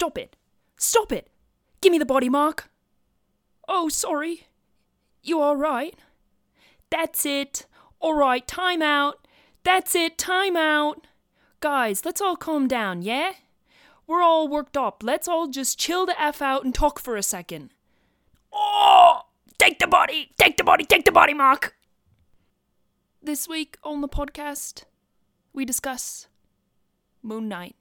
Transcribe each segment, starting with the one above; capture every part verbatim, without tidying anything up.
Stop it. Stop it. Give me the body, Mark. Oh, sorry. You all right? That's it. All right, time out. That's it, time out. Guys, let's all calm down, yeah? We're all worked up. Let's all just chill the F out and talk for a second. Oh! Take the body! Take the body! Take the body, Mark! This week on the podcast, we discuss Moon Knight.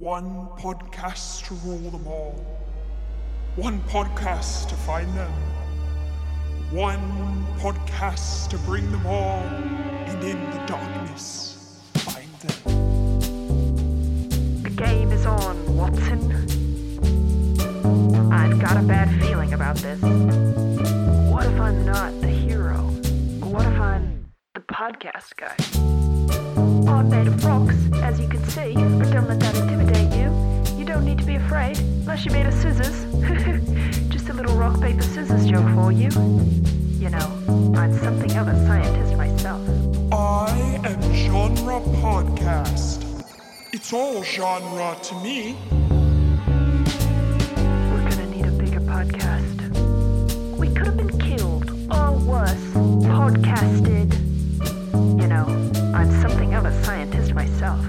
One podcast to rule them all. One podcast to find them. One podcast to bring them all, and in the darkness, find them. The game is on, Watson. I've got a bad feeling about this. What if I'm not the hero? What if I'm the podcast guy? I'm made of rocks, as you can see, but don't let that intimidate you. You don't need to be afraid, unless you're made of scissors. Just a little rock, paper, scissors joke for you. You know, I'm something of a scientist myself. I am genre podcast. It's all genre to me. We're gonna need a bigger podcast. We could have been killed, or worse, podcasted. You know, I'm something of a scientist myself.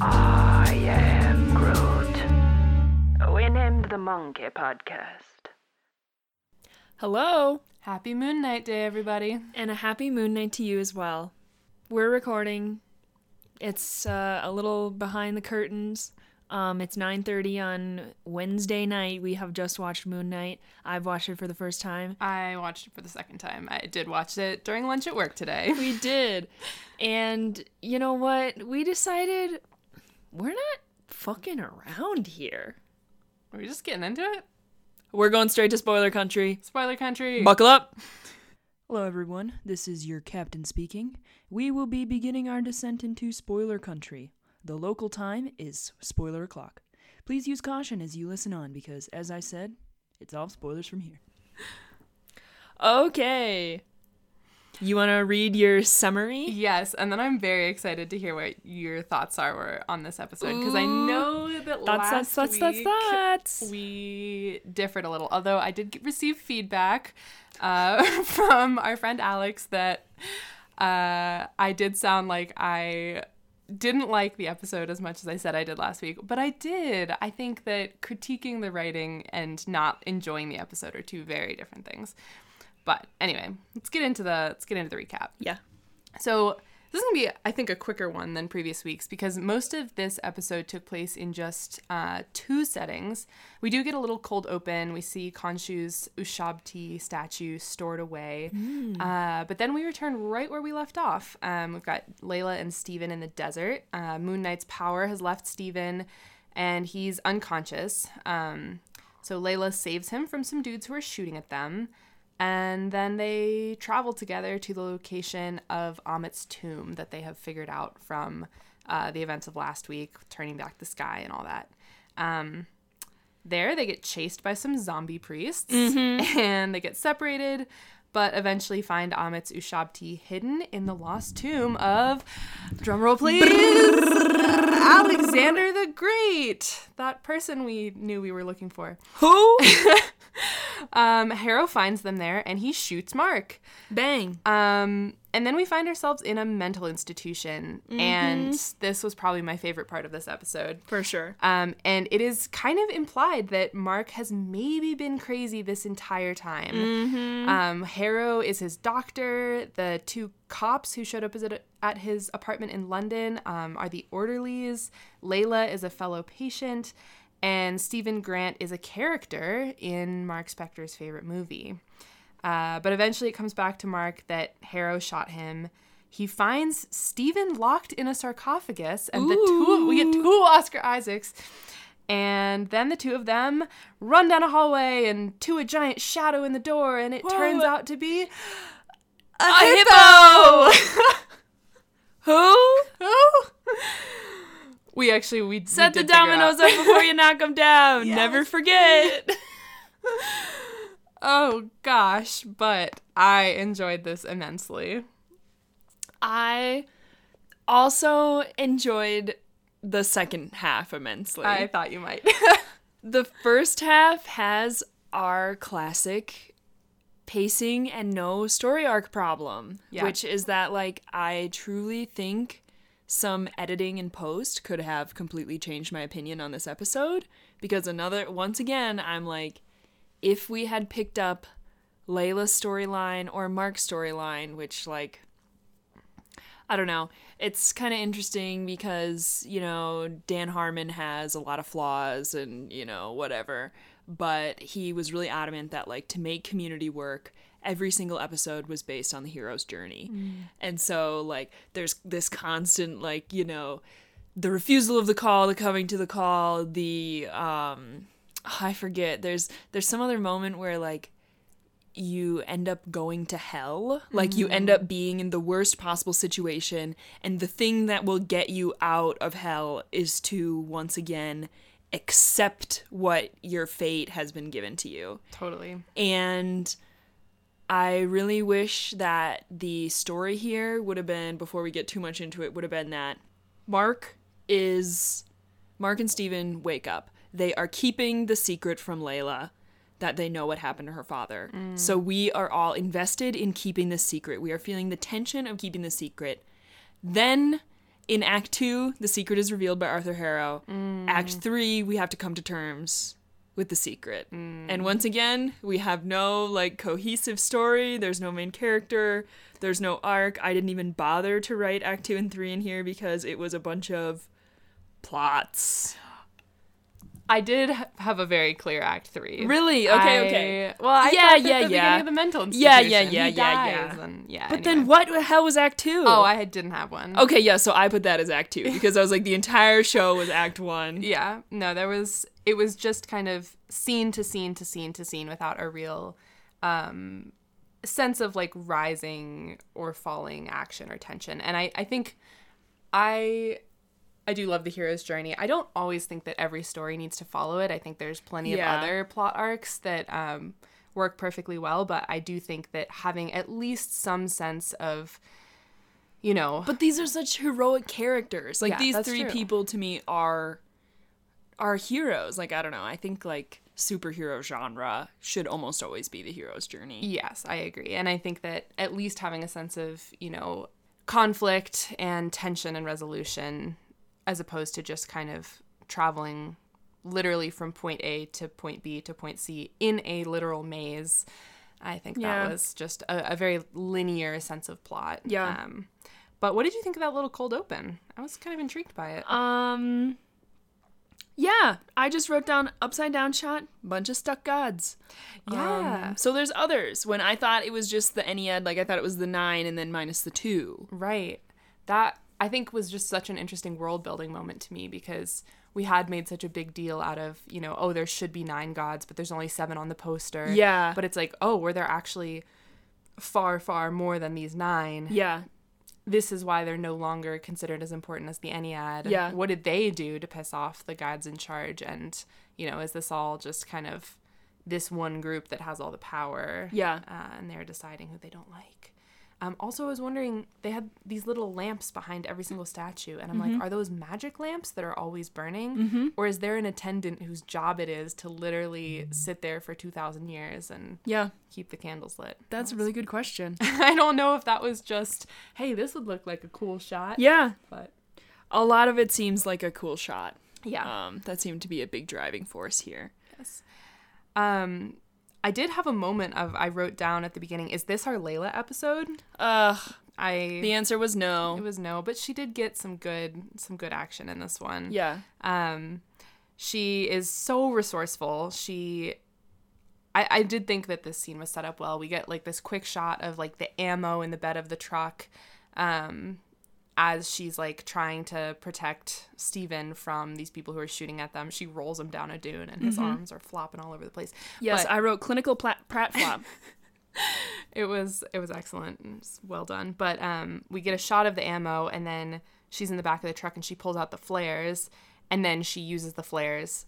I am Groot. We named the Monkey Podcast. Hello! Happy Moon Knight Day, everybody. And a happy Moon Knight to you as well. We're recording. It's uh, a little behind the curtains. Um, it's nine thirty on Wednesday night. We have just watched Moon Knight. I've watched it for the first time. I watched it for the second time. I did watch it during lunch at work today. We did. And you know what? We decided we're not fucking around here. Are we just getting into it? We're going straight to spoiler country. Spoiler country. Buckle up. Hello, everyone. This is your captain speaking. We will be beginning our descent into spoiler country. The local time is spoiler o'clock. Please use caution as you listen on because, as I said, it's all spoilers from here. Okay. You want to read your summary? Yes, and then I'm very excited to hear what your thoughts are on this episode, because I know that that's, last that's, week that's, that's, that's. we differed a little, although I did receive feedback uh, from our friend Alex that uh, I did sound like I didn't like the episode as much as I said I did last week, but I did. I think that critiquing the writing and not enjoying the episode are two very different things. But anyway, let's get into the let's get into the recap. Yeah. So this is going to be, I think, a quicker one than previous weeks because most of this episode took place in just uh, two settings. We do get a little cold open. We see Khonshu's Ushabti statue stored away. Mm. Uh, but then we return right where we left off. Um, we've got Layla and Steven in the desert. Uh, Moon Knight's power has left Steven, and he's unconscious. Um, so Layla saves him from some dudes who are shooting at them. And then they travel together to the location of Ammit's tomb that they have figured out from uh, the events of last week, turning back the sky and all that. Um, there, they get chased by some zombie priests, mm-hmm. and they get separated, but eventually find Ammit's Ushabti hidden in the lost tomb of, drumroll please, Alexander the Great, that person we knew we were looking for. Who? Um, Harrow finds them there, and he shoots Mark. Bang. Um, and then we find ourselves in a mental institution, mm-hmm. and this was probably my favorite part of this episode. For sure. Um, and it is kind of implied that Mark has maybe been crazy this entire time. Mm-hmm. Um, Harrow is his doctor. The two cops who showed up at his apartment in London um, are the orderlies. Layla is a fellow patient. And Steven Grant is a character in Mark Spector's favorite movie. Uh, but eventually it comes back to Mark that Harrow shot him. He finds Steven locked in a sarcophagus, and Ooh. the two we get two Oscar Isaacs. And then the two of them run down a hallway and to a giant shadow in the door, and it Whoa. turns out to be a, a hippo! hippo! Who? Who? We actually, we Set we the dominoes up before you knock them down. Yes. Never forget. Oh, gosh. But I enjoyed this immensely. I also enjoyed the second half immensely. I thought you might. The first half has our classic pacing and no story arc problem, yeah. which is that, like, I truly think some editing and post could have completely changed my opinion on this episode, because another, once again, I'm like, if we had picked up Layla's storyline or Mark's storyline, which, like, I don't know. It's kind of interesting because, you know, Dan Harmon has a lot of flaws and, you know, whatever. But he was really adamant that, like, to make Community work, every single episode was based on the hero's journey. Mm. And so, like, there's this constant, like, you know, the refusal of the call, the coming to the call, the, um, oh, I forget. There's there's some other moment where, like, you end up going to hell. Like, mm-hmm. you end up being in the worst possible situation, and the thing that will get you out of hell is to, once again, accept what your fate has been given to you. Totally. And I really wish that the story here would have been, before we get too much into it, would have been that Mark is... Mark and Steven wake up. They are keeping the secret from Layla that they know what happened to her father. Mm. So we are all invested in keeping the secret. We are feeling the tension of keeping the secret. Then, in Act two, the secret is revealed by Arthur Harrow. Mm. Act three, we have to come to terms with the secret. Mm. And once again, we have no, like, cohesive story. There's no main character. There's no arc. I didn't even bother to write Act two and three in here because it was a bunch of plots. I did have a very clear Act three. Really? Okay, I, okay. Well, I yeah, thought that yeah, the yeah. beginning of the mental institution. Yeah, yeah, yeah, he yeah, dies yeah. And, yeah. But anyway. Then what the hell was Act two? Oh, I didn't have one. Okay, yeah, so I put that as Act two because I was like, the entire show was Act one. Yeah. No, there was, it was just kind of scene to scene to scene to scene without a real um, sense of, like, rising or falling action or tension. And I, I think I... I do love the hero's journey. I don't always think that every story needs to follow it. I think there's plenty yeah. of other plot arcs that um, work perfectly well, but I do think that having at least some sense of, you know... But these are such heroic characters. Like, yeah, these three true. people, to me, are are heroes. Like, I don't know. I think, like, superhero genre should almost always be the hero's journey. Yes, I agree. And I think that at least having a sense of, you know, conflict and tension and resolution... as opposed to just kind of traveling literally from point A to point B to point C in a literal maze. I think yeah. that was just a, a very linear sense of plot. Yeah. Um, but what did you think of that little cold open? I was kind of intrigued by it. Um. Yeah, I just wrote down upside down shot, bunch of stuck gods. Yeah. Um, so there's others. When I thought it was just the Ennead, like I thought it was the nine and then minus the two. Right. That... I think was just such an interesting world-building moment to me because we had made such a big deal out of, you know, oh, there should be nine gods, but there's only seven on the poster. Yeah. But it's like, oh, were there actually far, far more than these nine? Yeah. This is why they're no longer considered as important as the Ennead. Yeah. And what did they do to piss off the gods in charge? And, you know, is this all just kind of this one group that has all the power? Yeah. Uh, and they're deciding who they don't like. Um, also, I was wondering, they had these little lamps behind every single statue, and I'm mm-hmm. like, are those magic lamps that are always burning? Mm-hmm. Or is there an attendant whose job it is to literally sit there for two thousand years and yeah. keep the candles lit? That's a really good question. I don't know if that was just, hey, this would look like a cool shot. Yeah. But a lot of it seems like a cool shot. Yeah. Um, that seemed to be a big driving force here. Yes. Um... I did have a moment of, I wrote down at the beginning, is this our Layla episode? Ugh. I The answer was no. It was no, but she did get some good some good action in this one. Yeah. Um, she is so resourceful. She, I, I did think that this scene was set up well. We get, like, this quick shot of, like, the ammo in the bed of the truck um, as she's, like, trying to protect Steven from these people who are shooting at them. She rolls him down a dune, and his mm-hmm. arms are flopping all over the place. Yes, but I wrote clinical plat- pratflop. It was it was excellent. It was well done. But um, we get a shot of the ammo, and then she's in the back of the truck, and she pulls out the flares, and then she uses the flares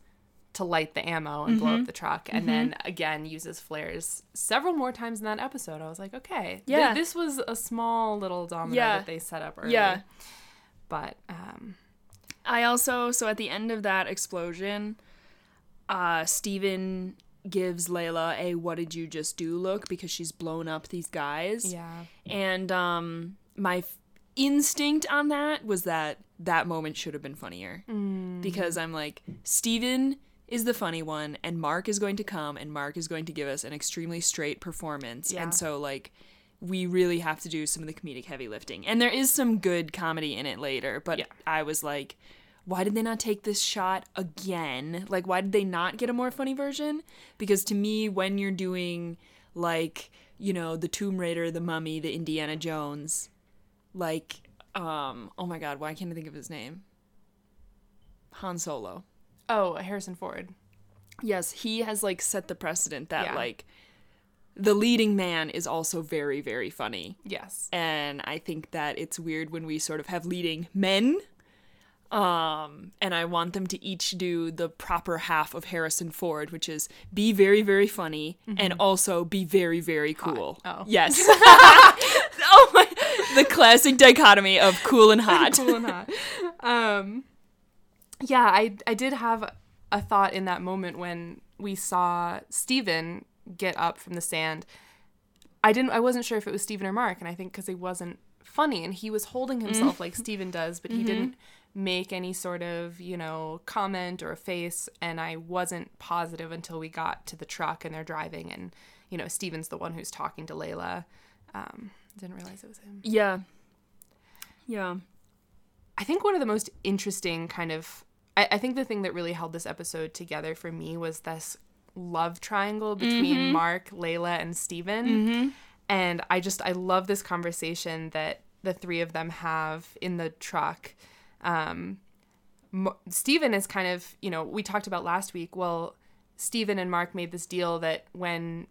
to light the ammo and mm-hmm. blow up the truck, and mm-hmm. then, again, uses flares several more times in that episode. I was like, okay. Yeah. Th- this was a small little domino yeah. that they set up early. Yeah. But, um... I also, so at the end of that explosion, uh, Steven gives Layla a what did you just do look because she's blown up these guys. Yeah. And um, my f- instinct on that was that that moment should have been funnier. Mm. Because I'm like, Steven is the funny one, and Mark is going to come, and Mark is going to give us an extremely straight performance. Yeah. And so, like, we really have to do some of the comedic heavy lifting. And there is some good comedy in it later, but yeah. I was like, why did they not take this shot again? Like, why did they not get a more funny version? Because to me, when you're doing, like, you know, the Tomb Raider, the Mummy, the Indiana Jones, like, um, oh my God, why can't I think of his name? Han Solo. Oh, Harrison Ford. Yes, he has, like, set the precedent that, yeah. like, the leading man is also very, very funny. Yes. And I think that it's weird when we sort of have leading men, um, and I want them to each do the proper half of Harrison Ford, which is be very, very funny, mm-hmm. and also be very, very cool. Hot. Oh. Yes. Oh my. The classic dichotomy of cool and hot. Cool and hot. Um, yeah, I, I did have a thought in that moment when we saw Steven get up from the sand. I didn't I wasn't sure if it was Steven or Mark, and I think because he wasn't funny and he was holding himself mm. like Steven does, but mm-hmm. he didn't make any sort of, you know, comment or a face, and I wasn't positive until we got to the truck and they're driving and, you know, Steven's the one who's talking to Layla. Um didn't realize it was him. Yeah. Yeah. I think one of the most interesting kind of I, I think the thing that really held this episode together for me was this love triangle between mm-hmm. Mark, Layla, and Steven. Mm-hmm. And I just, I love this conversation that the three of them have in the truck. Um, Mo- Steven is kind of, you know, we talked about last week, well, Steven and Mark made this deal that when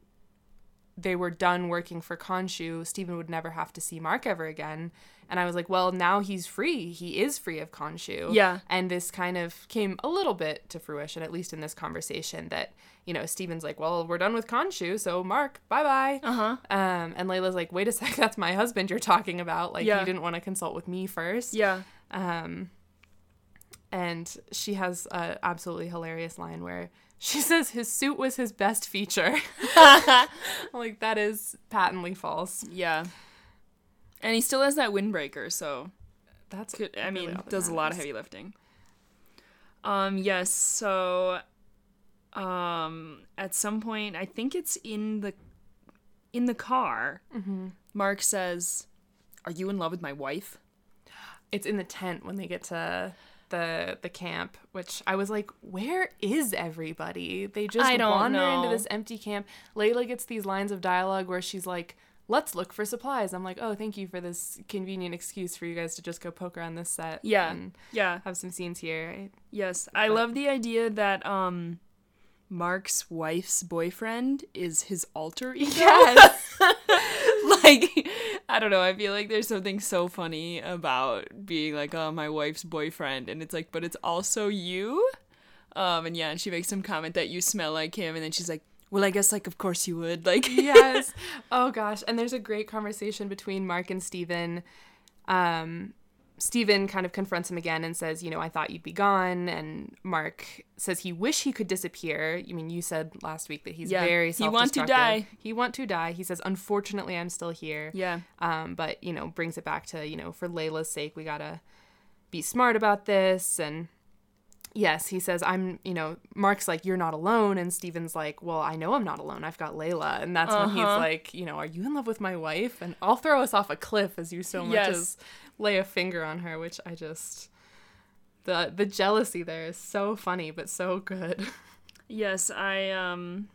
they were done working for Khonshu, Steven would never have to see Mark ever again. And I was like, well, now he's free. He is free of Khonshu. Yeah. And this kind of came a little bit to fruition, at least in this conversation, that, you know, Steven's like, well, we're done with Khonshu, so Mark, bye-bye. Uh-huh. Um, and Layla's like, wait a sec, that's my husband you're talking about. Like, yeah. you didn't want to consult with me first. Yeah. Um, and she has an absolutely hilarious line where she says his suit was his best feature. Like, that is patently false. Yeah. And he still has that windbreaker, so that's good. I mean, really does matters. A lot of heavy lifting. Um, yes, so um, at some point, I think it's in the in the car. Mm-hmm. Mark says, "Are you in love with my wife?" It's in the tent when they get to the the camp, which I was like, where is everybody? They just wander know. into this empty camp. Layla gets these lines of dialogue where she's like, let's look for supplies. I'm like, oh, thank you for this convenient excuse for you guys to just go poke around this set. Yeah, and yeah. have some scenes here. I, yes, I but. love the idea that um, Mark's wife's boyfriend is his alter ego. Yes. Like, I don't know, I feel like there's something so funny about being like, oh, my wife's boyfriend. And it's like, but it's also you. Um, and yeah, and she makes some comment that you smell like him. And then she's like, well, I guess, like, of course you would. Like, yes. Oh, gosh. And there's a great conversation between Mark and Steven. Um, Steven kind of confronts him again and says, you know, I thought you'd be gone. And Mark says he wish he could disappear. I mean, you said last week that he's yeah. very self-destructive. He want to die. He want to die. He says, unfortunately, I'm still here. Yeah. Um, but, you know, brings it back to, you know, for Layla's sake, we gotta be smart about this. And yes, he says, I'm, you know, Mark's like, you're not alone. And Steven's like, well, I know I'm not alone. I've got Layla. And that's uh-huh. when he's like, you know, are you in love with my wife? And I'll throw us off a cliff as you so much yes. as lay a finger on her, which I just, the the jealousy there is so funny, but so good. Yes, I, um,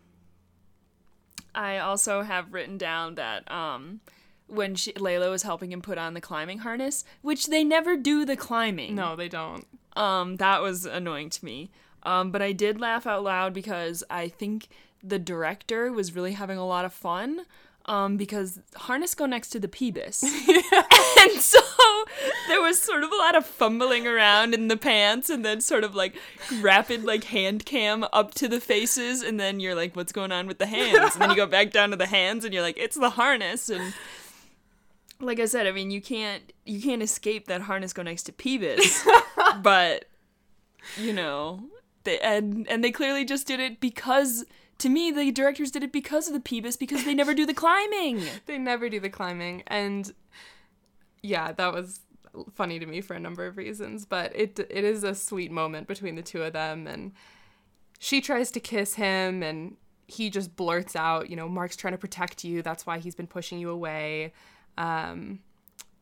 I also have written down that, um, when she, Layla was helping him put on the climbing harness, which they never do the climbing. No, they don't. Um, that was annoying to me. Um, but I did laugh out loud because I think the director was really having a lot of fun, um, because harness go next to the pubis. And so there was sort of a lot of fumbling around in the pants and then sort of like rapid like hand cam up to the faces. And then you're like, what's going on with the hands? And then you go back down to the hands and you're like, it's the harness. And like I said, I mean, you can't you can't escape that harness go next to pubis. But you know, they, and and they clearly just did it because, to me, the directors did it because of the Peebus, because they never do the climbing. They never do the climbing, and yeah, that was funny to me for a number of reasons, but it it is a sweet moment between the two of them, and she tries to kiss him, and he just blurts out, you know, Mark's trying to protect you, that's why he's been pushing you away. Um,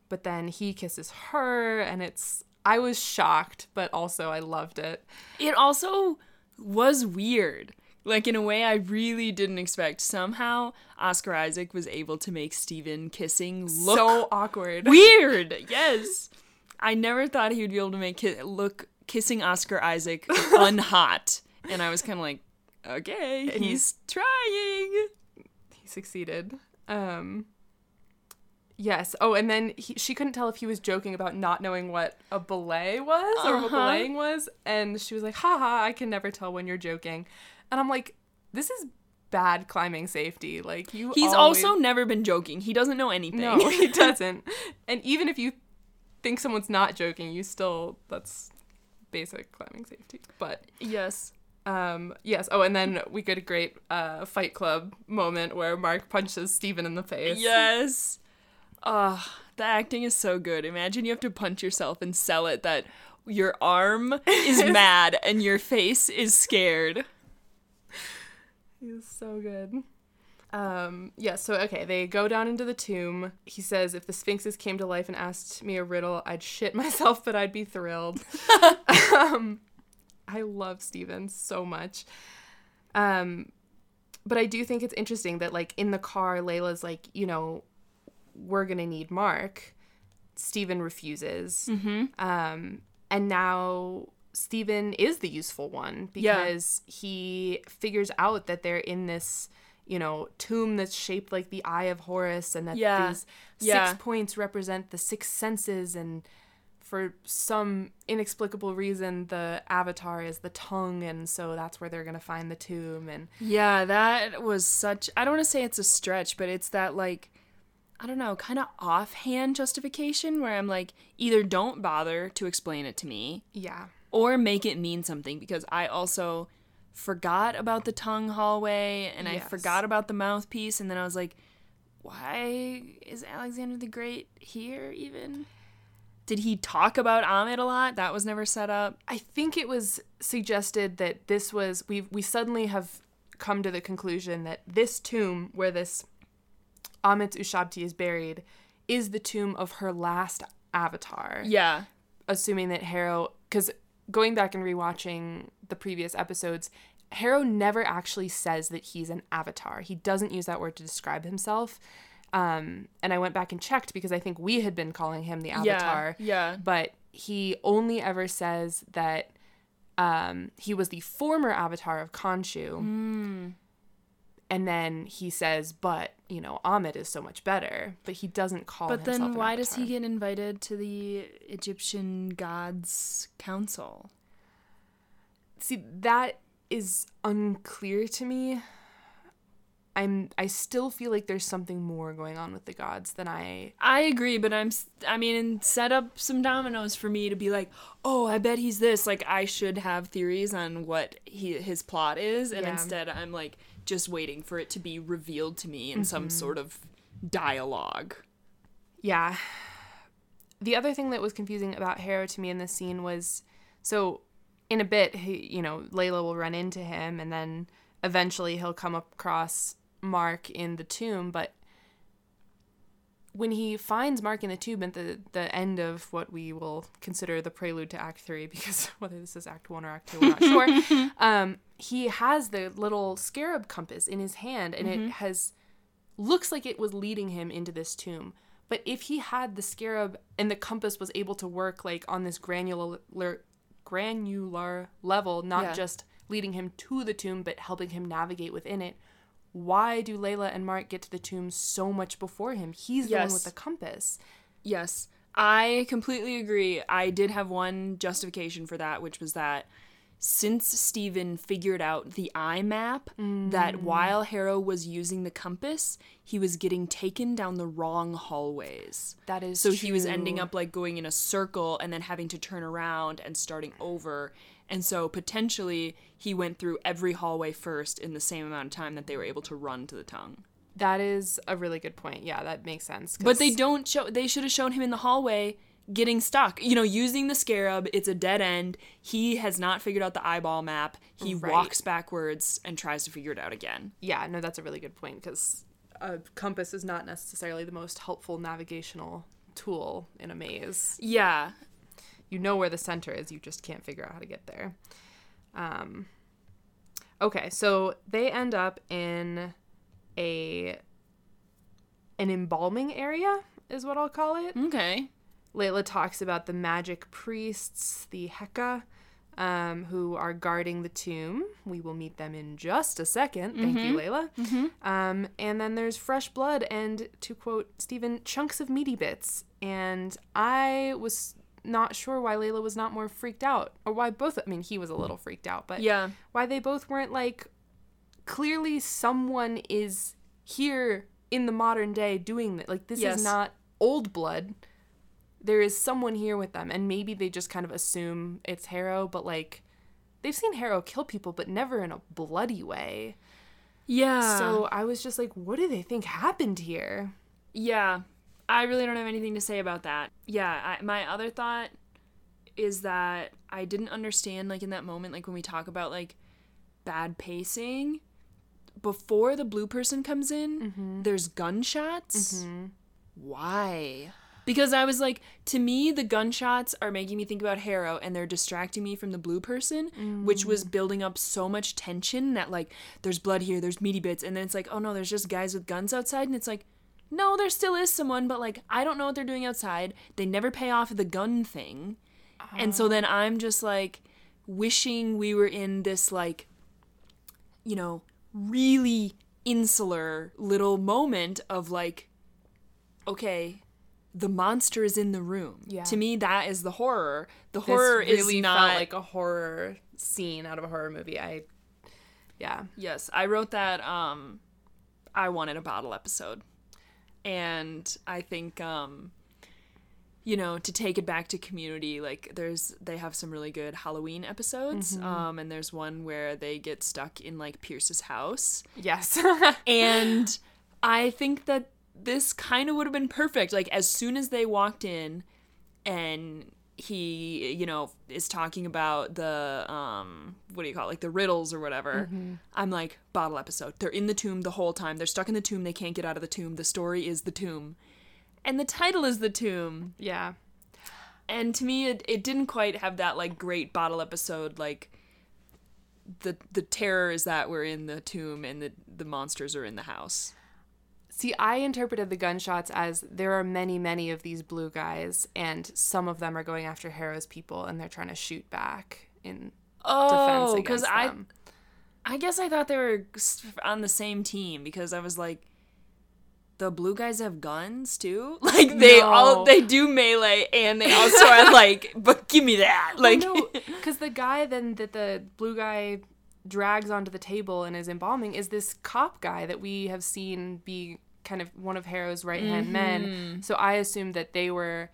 but then he kisses her, and it's, I was shocked, but also I loved it. It also was weird. Like, in a way I really didn't expect. Somehow, Oscar Isaac was able to make Steven kissing look... so awkward. Weird! Yes! I never thought he would be able to make ki- look kissing Oscar Isaac unhot. And I was kind of like, okay, and he's trying! He succeeded. Um... Yes. Oh, and then he, she couldn't tell if he was joking about not knowing what a belay was or uh-huh. what belaying was. And she was like, haha, I can never tell when you're joking. And I'm like, this is bad climbing safety. Like, you He's always... also never been joking. He doesn't know anything. No, he doesn't. And even if you think someone's not joking, you still, that's basic climbing safety. But yes. Um, yes. Oh, and then we get a great uh, Fight Club moment where Mark punches Steven in the face. Yes. Oh, the acting is so good. Imagine you have to punch yourself and sell it that your arm is mad and your face is scared. He's so good. Um, yeah, so, okay, they go down into the tomb. He says, if the sphinxes came to life and asked me a riddle, I'd shit myself, but I'd be thrilled. um, I love Steven so much. Um, but I do think it's interesting that, like, in the car, Layla's like, you know, we're going to need Mark. Steven refuses. Mm-hmm. Um, and now Steven is the useful one because yeah. he figures out that they're in this, you know, tomb that's shaped like the Eye of Horus, and that yeah. these six yeah. points represent the six senses, and for some inexplicable reason the avatar is the tongue, and so that's where they're going to find the tomb. And yeah, that was such... I don't want to say it's a stretch, but it's that, like, I don't know, kind of offhand justification where I'm like, either don't bother to explain it to me. Yeah. Or make it mean something, because I also forgot about the tongue hallway, and yes. I forgot about the mouthpiece, and then I was like, why is Alexander the Great here even? Did he talk about Ammit a lot? That was never set up. I think it was suggested that this was, we we suddenly have come to the conclusion that this tomb where this Ammit's Ushabti is buried is the tomb of her last avatar. Yeah. Assuming that Harrow, because going back and rewatching the previous episodes, Harrow never actually says that he's an avatar. He doesn't use that word to describe himself. Um, and I went back and checked because I think we had been calling him the avatar. Yeah, yeah. But he only ever says that um, he was the former avatar of Khonshu. Mm. And then he says, but, you know, Ammit is so much better. But he doesn't call himself an avatar. But then why does he get invited to the Egyptian gods' council? See, that is unclear to me. I'm, I still feel like there's something more going on with the gods than I... I agree, but I'm... I mean, set up some dominoes for me to be like, oh, I bet he's this. Like, I should have theories on what he, his plot is. And yeah. instead, I'm, like, just waiting for it to be revealed to me in mm-hmm. some sort of dialogue. Yeah. The other thing that was confusing about Harrow to me in this scene was... So, in a bit, he, you know, Layla will run into him, and then eventually he'll come across Mark in the tomb, but when he finds Mark in the tomb at the, the end of what we will consider the prelude to Act three, because whether this is Act one or Act two, we're not sure, um, he has the little scarab compass in his hand, and mm-hmm. it has looks like it was leading him into this tomb. But if he had the scarab and the compass was able to work like on this granular, granular level, not yeah. just leading him to the tomb, but helping him navigate within it, why do Layla and Mark get to the tomb so much before him? He's the yes. one with the compass. Yes. I completely agree. I did have one justification for that, which was that since Steven figured out the eye map, mm. that while Harrow was using the compass, he was getting taken down the wrong hallways. That is so true. He was ending up like going in a circle and then having to turn around and starting over. And so potentially he went through every hallway first in the same amount of time that they were able to run to the tongue. That is a really good point. Yeah, that makes sense. But they don't show, they should have shown him in the hallway getting stuck, you know, using the scarab. It's a dead end. He has not figured out the eyeball map. He right. walks backwards and tries to figure it out again. Yeah, no, that's a really good point, because a compass is not necessarily the most helpful navigational tool in a maze. Yeah. You know where the center is, you just can't figure out how to get there. Um, okay, so they end up in a an embalming area, is what I'll call it. Okay. Layla talks about the magic priests, the Heka, um, who are guarding the tomb. We will meet them in just a second. Thank mm-hmm. you, Layla. Mm-hmm. Um, and then there's fresh blood and, to quote Steven, chunks of meaty bits. And I was not sure why Layla was not more freaked out. Or why both, I mean, he was a little freaked out, but yeah. why they both weren't like, clearly someone is here in the modern day doing that. Like, this yes. is not old blood. There is someone here with them, and maybe they just kind of assume it's Harrow, but, like, they've seen Harrow kill people, but never in a bloody way. Yeah. So I was just like, what do they think happened here? Yeah. I really don't have anything to say about that. Yeah, I, my other thought is that I didn't understand, like, in that moment, like, when we talk about, like, bad pacing, before the blue person comes in, mm-hmm. there's gunshots. Mm-hmm. Why? Because I was like, to me, the gunshots are making me think about Harrow, and they're distracting me from the blue person, mm. which was building up so much tension that, like, there's blood here, there's meaty bits, and then it's like, oh, no, there's just guys with guns outside, and it's like, no, there still is someone, but, like, I don't know what they're doing outside. They never pay off the gun thing. Uh. And so then I'm just, like, wishing we were in this, like, you know, really insular little moment of, like, okay, the monster is in the room. Yeah. To me, that is the horror. The this horror really is not felt like a horror scene out of a horror movie. I, yeah, yes, I wrote that. Um, I wanted a bottle episode, and I think, um, you know, to take it back to Community, like there's they have some really good Halloween episodes. Mm-hmm. Um, and there's one where they get stuck in like Pierce's house. Yes, and I think that this kind of would have been perfect. Like, as soon as they walked in and he, you know, is talking about the, um, what do you call it? Like, the riddles or whatever. Mm-hmm. I'm like, bottle episode. They're in the tomb the whole time. They're stuck in the tomb. They can't get out of the tomb. The story is the tomb. And the title is the tomb. Yeah. And to me, it, it didn't quite have that, like, great bottle episode, like, the the terror is that we're in the tomb and the, the monsters are in the house. See, I interpreted the gunshots as there are many, many of these blue guys, and some of them are going after Harrow's people, and they're trying to shoot back in oh, defense against I, them. Oh, because I guess I thought they were on the same team, because I was like, the blue guys have guns, too? Like, they no. all, they do melee, and they also are like, but give me that. Like, well, no, because the guy then that the blue guy drags onto the table and is embalming is this cop guy that we have seen be kind of one of Harrow's right-hand mm-hmm. men. So I assumed that they were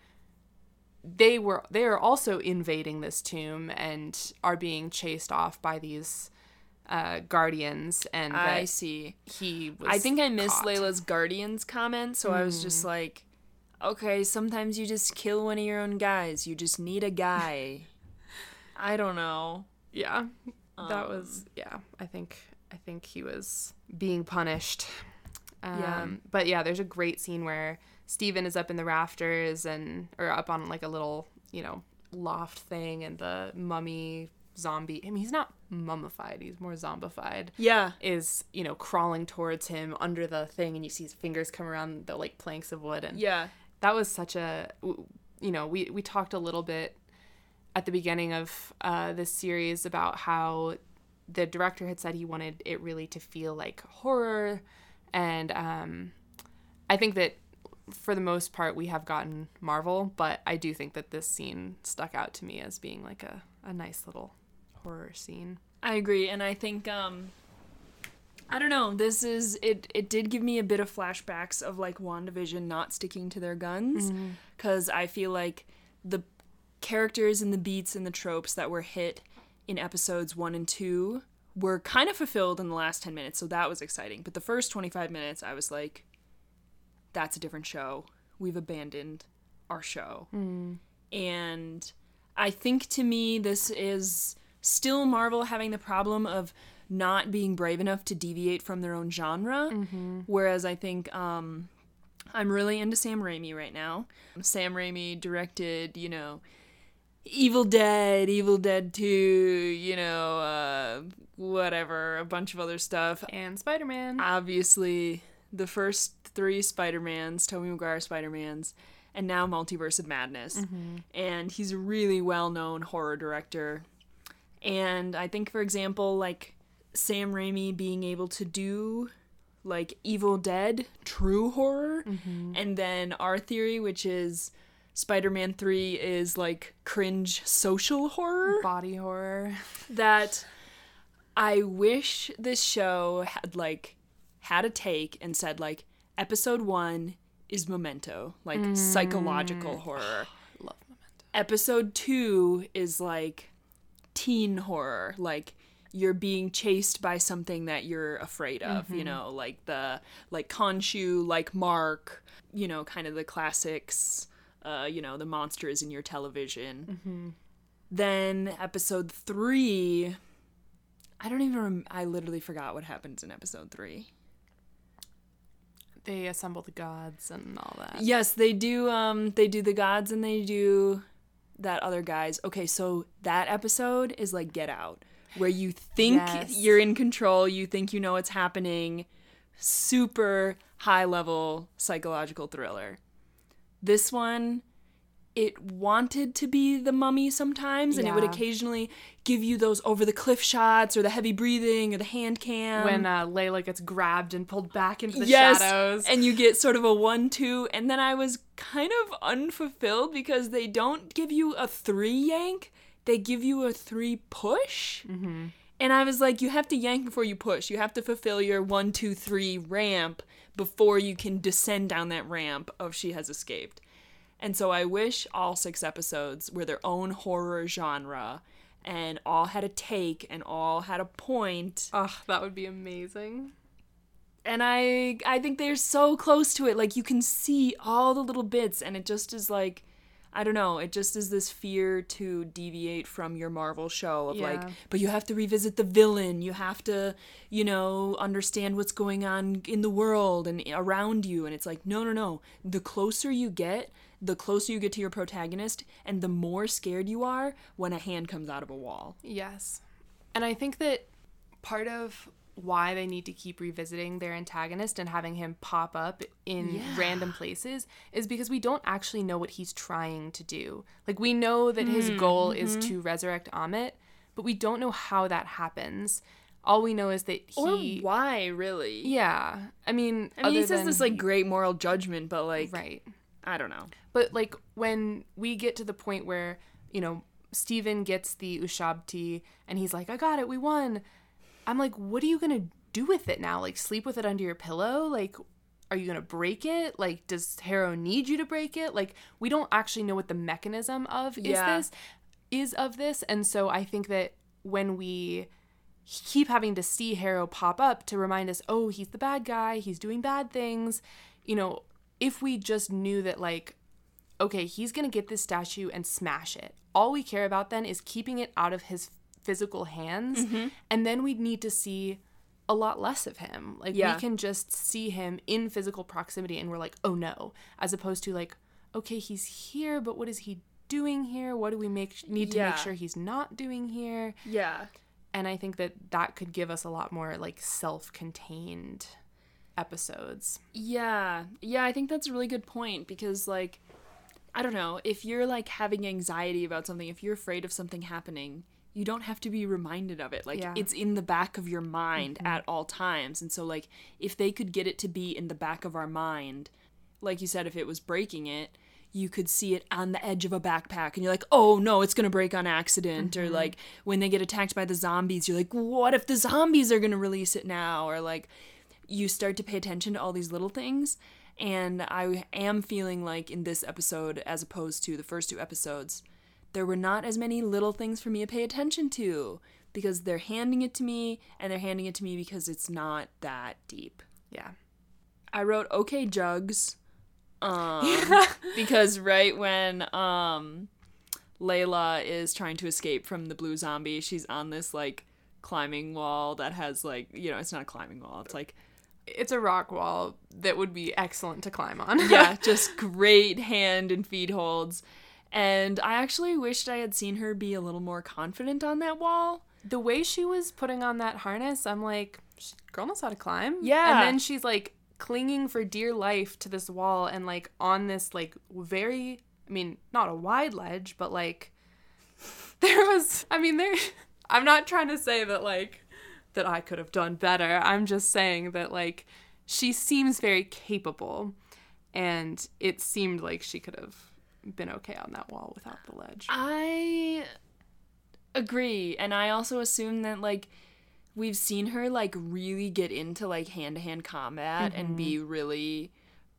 they were they are also invading this tomb and are being chased off by these uh guardians, and I see he was I think I missed caught. Layla's guardians comment, so mm. I was just like, okay, sometimes you just kill one of your own guys. You just need a guy. I don't know. Yeah. That was, yeah, I think I think he was being punished. Um, yeah. But, yeah, there's a great scene where Steven is up in the rafters and, or up on, like, a little, you know, loft thing, and the mummy zombie, I mean, he's not mummified, he's more zombified. Yeah. Is, you know, crawling towards him under the thing, and you see his fingers come around the, like, planks of wood. And yeah. That was such a, you know, we, we talked a little bit at the beginning of uh, this series about how the director had said he wanted it really to feel like horror. And um, I think that for the most part we have gotten Marvel, but I do think that this scene stuck out to me as being like a, a nice little horror scene. I agree, and I think, um, I don't know, this is, it, it did give me a bit of flashbacks of, like, WandaVision not sticking to their guns, because mm-hmm. I feel like the characters and the beats and the tropes that were hit in episodes one and two were kind of fulfilled in the last ten minutes, so that was exciting. But the first twenty-five minutes, I was like, that's a different show. We've abandoned our show. Mm. And I think, to me, this is still Marvel having the problem of not being brave enough to deviate from their own genre. Mm-hmm. Whereas I think um, I'm really into Sam Raimi right now. Sam Raimi directed, you know, Evil Dead, Evil Dead two, you know, uh, whatever, a bunch of other stuff. And Spider-Man. Obviously, the first three Spider-Mans, Tobey Maguire Spider-Mans, and now Multiverse of Madness. Mm-hmm. And he's a really well-known horror director. And I think, for example, like, Sam Raimi being able to do, like, Evil Dead, true horror, mm-hmm. and then Our Theory, which is Spider-Man three, is, like, cringe social horror. Body horror. That I wish this show had, like, had a take and said, like, episode one is Memento, like, mm. psychological horror. Love Memento. Episode two is, like, teen horror, like, you're being chased by something that you're afraid of, mm-hmm. you know, like the, like Khonshu, like Mark, you know, kind of the classics, uh, you know, the monster is in your television. Mm-hmm. Then episode three, I don't even, rem- I literally forgot what happens in episode three. They assemble the gods and all that. Yes, they do, um, they do the gods and they do that other guys. Okay, so that episode is like Get Out, where you think yes. you're in control, you think you know what's happening, super high-level psychological thriller. This one, it wanted to be The Mummy sometimes, and yeah. it would occasionally give you those over-the-cliff shots or the heavy breathing or the hand cam. When uh, Layla gets grabbed and pulled back into the yes, shadows. And you get sort of a one-two, and then I was kind of unfulfilled because they don't give you a three-yank. They give you a three push, mm-hmm. and I was like, you have to yank before you push. You have to fulfill your one, two, three ramp before you can descend down that ramp of she has escaped. And so I wish all six episodes were their own horror genre, and all had a take, and all had a point. Ugh, that would be amazing. And I, I think they're so close to it. Like, you can see all the little bits, and it just is like, I don't know, it just is this fear to deviate from your Marvel show of, yeah. like, but you have to revisit the villain, you have to, you know, understand what's going on in the world and around you, and it's like, no, no, no, the closer you get, the closer you get to your protagonist, and the more scared you are when a hand comes out of a wall. Yes. And I think that part of why they need to keep revisiting their antagonist and having him pop up in yeah. random places is because we don't actually know what he's trying to do. Like, we know that mm, his goal mm-hmm. is to resurrect Ammit, but we don't know how that happens. All we know is that he... Or why, really. Yeah. I mean, I mean, he says than... this, like, great moral judgment, but, like... Right. I don't know. But, like, when we get to the point where, you know, Steven gets the Ushabti, and he's like, I got it, we won... I'm like, what are you going to do with it now? Like, sleep with it under your pillow? Like, are you going to break it? Like, does Harrow need you to break it? Like, we don't actually know what the mechanism of is yeah. this, is of this. And so I think that when we keep having to see Harrow pop up to remind us, oh, he's the bad guy, he's doing bad things, you know, if we just knew that, like, okay, he's going to get this statue and smash it. All we care about then is keeping it out of his physical hands, mm-hmm. and then we'd need to see a lot less of him. Like, yeah. we can just see him in physical proximity, and we're like, oh no, as opposed to like, okay, he's here, but what is he doing here? What do we make need yeah. to make sure he's not doing here? Yeah. And I think that that could give us a lot more, like, self-contained episodes. Yeah. Yeah, I think that's a really good point, because, like, I don't know, if you're, like, having anxiety about something, if you're afraid of something happening, you don't have to be reminded of it. Like, yeah. it's in the back of your mind mm-hmm. at all times. And so, like, if they could get it to be in the back of our mind, like you said, if it was breaking it, you could see it on the edge of a backpack, and you're like, oh no, it's going to break on accident. Mm-hmm. Or like when they get attacked by the zombies, you're like, what if the zombies are going to release it now? Or like you start to pay attention to all these little things. And I am feeling like in this episode, as opposed to the first two episodes, there were not as many little things for me to pay attention to, because they're handing it to me, and they're handing it to me because it's not that deep. Yeah. I wrote, okay, Jugs. Um, yeah. Because right when um, Layla is trying to escape from the blue zombie, she's on this, like, climbing wall that has, like, you know, it's not a climbing wall. It's, like... It's a rock wall that would be excellent to climb on. Yeah, just great hand and feet holds. And I actually wished I had seen her be a little more confident on that wall. The way she was putting on that harness, I'm like, girl knows how to climb. Yeah. And then she's, like, clinging for dear life to this wall and, like, on this, like, very, I mean, not a wide ledge, but, like, there was, I mean, there, I'm not trying to say that, like, that I could have done better. I'm just saying that, like, she seems very capable, and it seemed like she could have been okay on that wall without the ledge. I agree, and I also assume that, like, we've seen her, like, really get into, like, hand-to-hand combat mm-hmm. and be really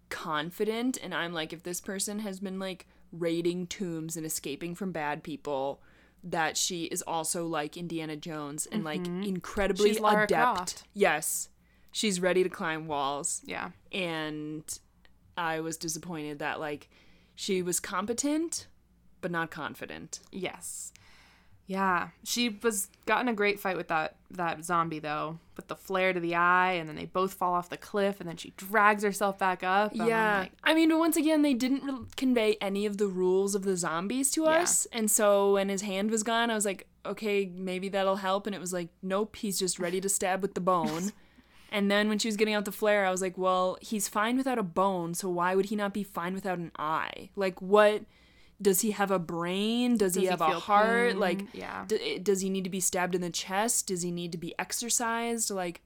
confident, and I'm like, if this person has been, like, raiding tombs and escaping from bad people... that she is also, like, Indiana Jones and, like, mm-hmm. incredibly she's Lara adept. Croft. Yes. She's ready to climb walls. Yeah. And I was disappointed that, like, she was competent, but not confident. Yes. Yeah. She was gotten a great fight with that, that zombie, though, with the flare to the eye, and then they both fall off the cliff, and then she drags herself back up. Yeah. Like, I mean, once again, they didn't re- convey any of the rules of the zombies to yeah. us, and so when his hand was gone, I was like, okay, maybe that'll help, and it was like, nope, he's just ready to stab with the bone. And then when she was getting out the flare, I was like, well, he's fine without a bone, so why would he not be fine without an eye? Like, what... Does he have a brain? Does, Does he have he a heart? Pain? Like, yeah. d- does he need to be stabbed in the chest? Does he need to be exercised? Like,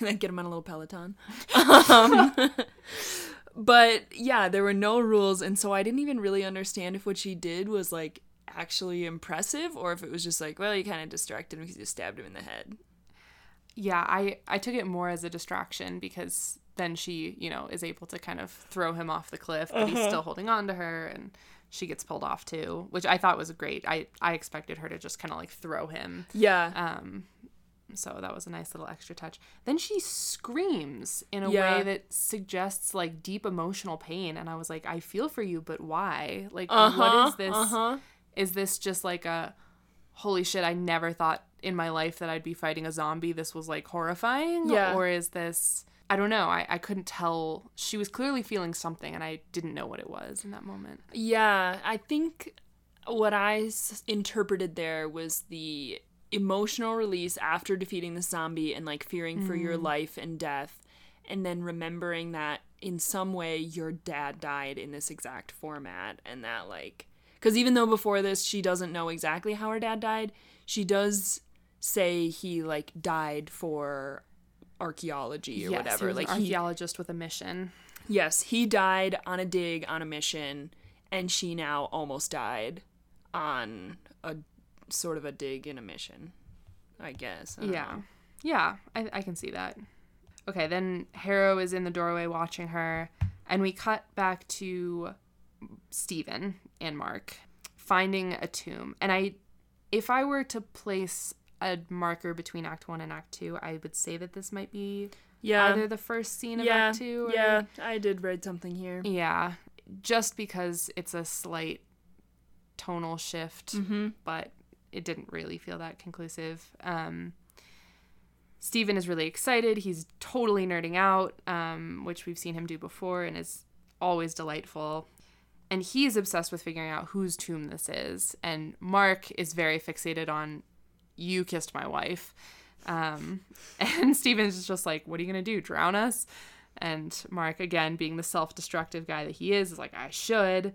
get him on a little Peloton. Um, but, yeah, there were no rules, and so I didn't even really understand if what she did was, like, actually impressive, or if it was just like, well, you kind of distracted him because you stabbed him in the head. Yeah, I, I took it more as a distraction because... Then she, you know, is able to kind of throw him off the cliff, but uh-huh. he's still holding on to her, and she gets pulled off too, which I thought was great. I, I expected her to just kind of, like, throw him. Yeah. Um. So that was a nice little extra touch. Then she screams in a yeah. way that suggests, like, deep emotional pain, and I was like, I feel for you, but why? Like, uh-huh, what is this? Uh-huh. Is this just, like, a, holy shit, I never thought in my life that I'd be fighting a zombie. This was, like, horrifying? Yeah. Or is this... I don't know. I, I couldn't tell. She was clearly feeling something, and I didn't know what it was in that moment. Yeah. I think what I s- interpreted there was the emotional release after defeating the zombie and, like, fearing mm. for your life and death, and then remembering that in some way your dad died in this exact format, and that, like... Because even though before this she doesn't know exactly how her dad died, she does say he, like, died for... archaeology or yes, whatever. He was like an archaeologist he, with a mission. Yes, he died on a dig on a mission, and she now almost died on a sort of a dig in a mission, I guess. I yeah. Know. Yeah, I, I can see that. Okay, then Harrow is in the doorway watching her, and we cut back to Steven and Mark finding a tomb. And I, if I were to place a marker between Act One and Act Two, I would say that this might be yeah. either the first scene of yeah. Act Two. Or... Yeah, I did read something here. Yeah, just because it's a slight tonal shift, mm-hmm. but it didn't really feel that conclusive. Um, Steven is really excited. He's totally nerding out, um, which we've seen him do before and is always delightful. And he's obsessed with figuring out whose tomb this is. And Mark is very fixated on you kissed my wife. Um, and Steven's just like, what are you going to do, drown us? And Mark, again, being the self-destructive guy that he is, is like, I should.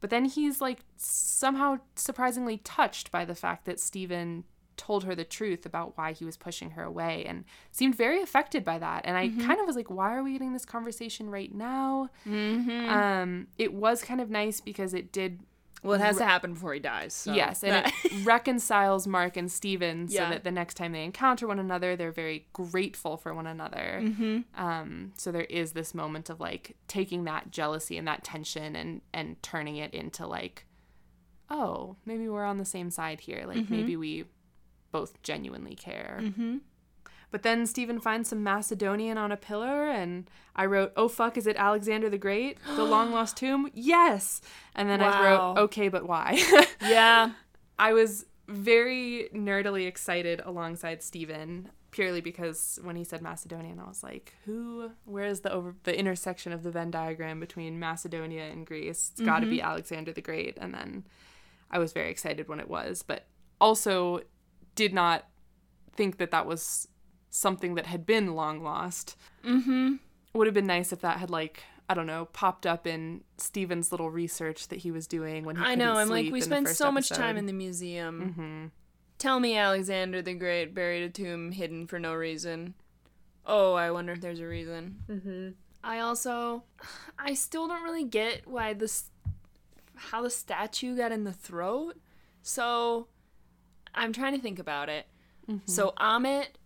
But then he's, like, somehow surprisingly touched by the fact that Steven told her the truth about why he was pushing her away and seemed very affected by that. And I mm-hmm. kind of was like, why are we getting this conversation right now? Mm-hmm. Um, it was kind of nice because it did... Well, it has re- to happen before he dies. So. Yes, and it reconciles Mark and Steven so yeah. that the next time they encounter one another, they're very grateful for one another. Mm-hmm. Um, so there is this moment of, like, taking that jealousy and that tension and, and turning it into, like, oh, maybe we're on the same side here. Like, mm-hmm. maybe we both genuinely care. Mm-hmm. But then Steven finds some Macedonian on a pillar, and I wrote, oh, fuck, is it Alexander the Great? The long-lost tomb? Yes! And then wow. I wrote, okay, but why? yeah. I was very nerdily excited alongside Steven, purely because when he said Macedonian, I was like, who, where is the over- the intersection of the Venn diagram between Macedonia and Greece? It's got to mm-hmm. be Alexander the Great. And then I was very excited when it was, but also did not think that that was... something that had been long lost. Mm-hmm. Would have been nice if that had, like, I don't know, popped up in Steven's little research that he was doing when he I know, I'm like, we spent so episode. much time in the museum. Mm-hmm. Tell me Alexander the Great buried a tomb hidden for no reason. Oh, I wonder if there's a reason. Mm-hmm. I also, I still don't really get why this, how the statue got in the throat. So, I'm trying to think about it. Mm-hmm. So, Ammit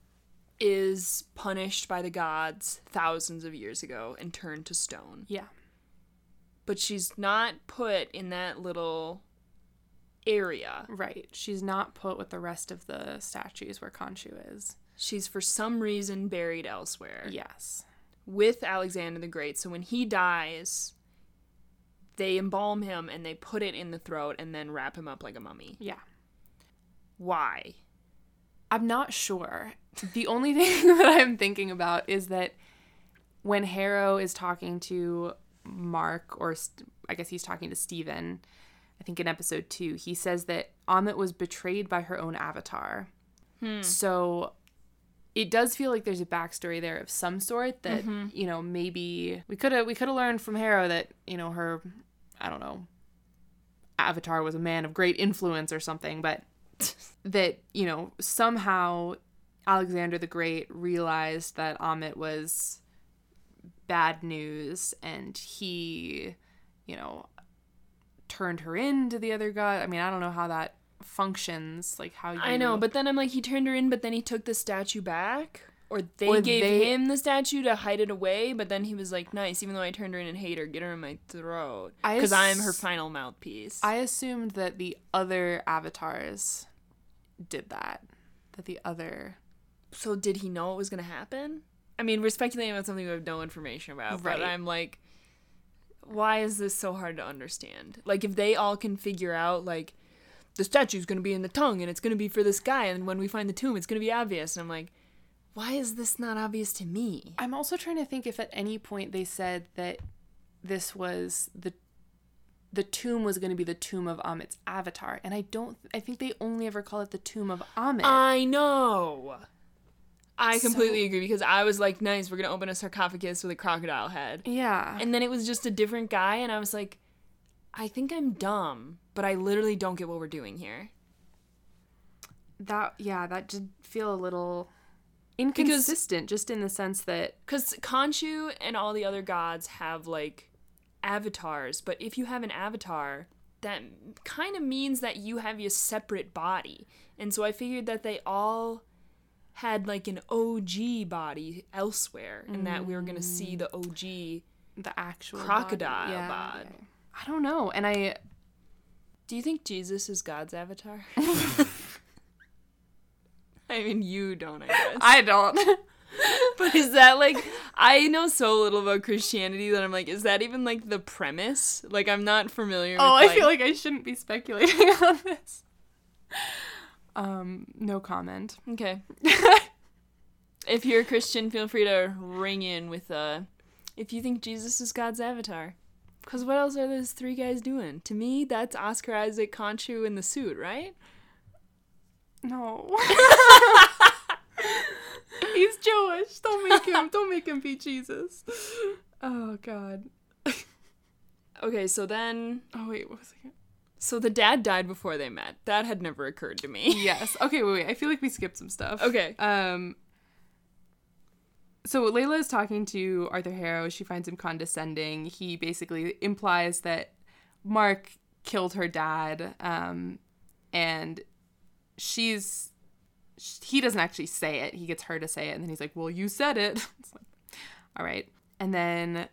is punished by the gods thousands of years ago and turned to stone. Yeah. But she's not put in that little area. Right. She's not put with the rest of the statues where Khonshu is. She's for some reason buried elsewhere. Yes. With Alexander the Great. So when he dies, they embalm him and they put it in the throat and then wrap him up like a mummy. Yeah. Why? I'm not sure. The only thing that I'm thinking about is that when Harrow is talking to Mark, or St- I guess he's talking to Steven, I think in episode two, he says that Ammit was betrayed by her own avatar. Hmm. So it does feel like there's a backstory there of some sort that, mm-hmm. you know, maybe we could have we could have learned from Harrow that, you know, her, I don't know, avatar was a man of great influence or something, but that, you know, somehow... Alexander the Great realized that Ammit was bad news and he, you know, turned her into the other god. I mean, I don't know how that functions, like how you... I know, but then I'm like, he turned her in, but then he took the statue back? Or they or gave they... him the statue to hide it away, but then he was like, nice, even though I turned her in and hate her, get her in my throat. Because ass- I'm her final mouthpiece. I assumed that the other avatars did that. That the other... So did he know it was going to happen? I mean, we're speculating about something we have no information about, right. But I'm like, why is this so hard to understand? Like, if they all can figure out, like, the statue's going to be in the tongue, and it's going to be for this guy, and when we find the tomb, it's going to be obvious. And I'm like, why is this not obvious to me? I'm also trying to think if at any point they said that this was the the tomb was going to be the tomb of Ammit's avatar, and I don't, I think they only ever call it the tomb of Ammit. I know! I completely so, agree, because I was like, nice, we're going to open a sarcophagus with a crocodile head. Yeah. And then it was just a different guy, and I was like, I think I'm dumb, but I literally don't get what we're doing here. That, yeah, that did feel a little inconsistent, because, just in the sense that... Because Khonshu and all the other gods have, like, avatars, but if you have an avatar... that kind of means that you have your separate body. And so I figured that they all had, like, an O G body elsewhere, and mm. that we were going to see the O G... The actual crocodile body. Yeah. bod. I don't know, and I... Do you think Jesus is God's avatar? I mean, you don't, I guess. I don't. But is that, like... I know so little about Christianity that I'm like, is that even, like, the premise? Like, I'm not familiar oh, with, Oh, I like... feel like I shouldn't be speculating on this. Um, no comment. Okay. If you're a Christian, feel free to ring in with, uh, if you think Jesus is God's avatar. Because what else are those three guys doing? To me, that's Oscar Isaac, Khonshu, and the suit, right? No. He's Jewish. Don't make him. Don't make him be Jesus. Oh God. Okay, so then. Oh wait, what was I? So the dad died before they met. That had never occurred to me. Yes. Okay, wait, wait. I feel like we skipped some stuff. Okay. Um. So Layla is talking to Arthur Harrow. She finds him condescending. He basically implies that Mark killed her dad, um, and she's... He doesn't actually say it. He gets her to say it, and then he's like, well, you said it. It's like, all right. And then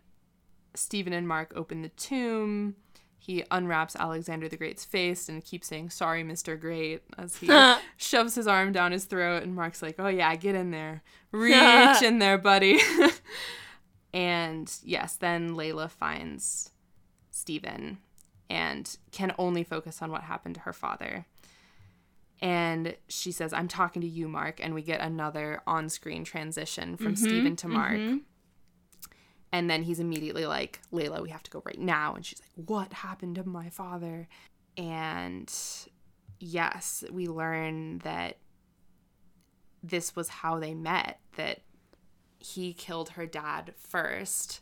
Stephen and Mark open the tomb. He unwraps Alexander the Great's face and keeps saying, sorry, Mister Great, as he shoves his arm down his throat. And Mark's like, oh, yeah, get in there. Reach in there, buddy. And, yes, then Layla finds Stephen and can only focus on what happened to her father. And she says, I'm talking to you, Mark. And we get another on-screen transition from mm-hmm, Stephen to Mark. Mm-hmm. And then he's immediately like, Layla, we have to go right now. And she's like, what happened to my father? And yes, we learn that this was how they met, that he killed her dad first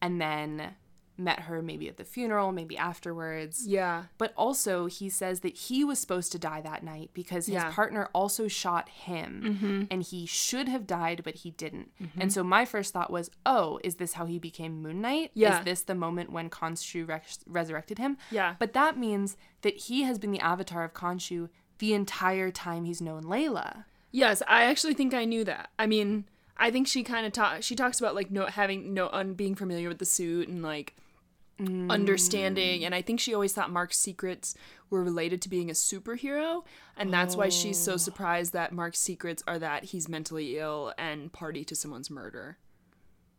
and then met her maybe at the funeral, maybe afterwards. Yeah. But also he says that he was supposed to die that night because his yeah. partner also shot him mm-hmm. and he should have died, but he didn't. Mm-hmm. And so my first thought was, oh, is this how he became Moon Knight? Yeah. Is this the moment when Khonshu re- resurrected him? Yeah. But that means that he has been the avatar of Khonshu the entire time he's known Layla. Yes, I actually think I knew that. I mean, I think she kind of talks, she talks about like no having no un- being familiar with the suit and like understanding, and I think she always thought Mark's secrets were related to being a superhero, and that's oh. why she's so surprised that Mark's secrets are that he's mentally ill and party to someone's murder.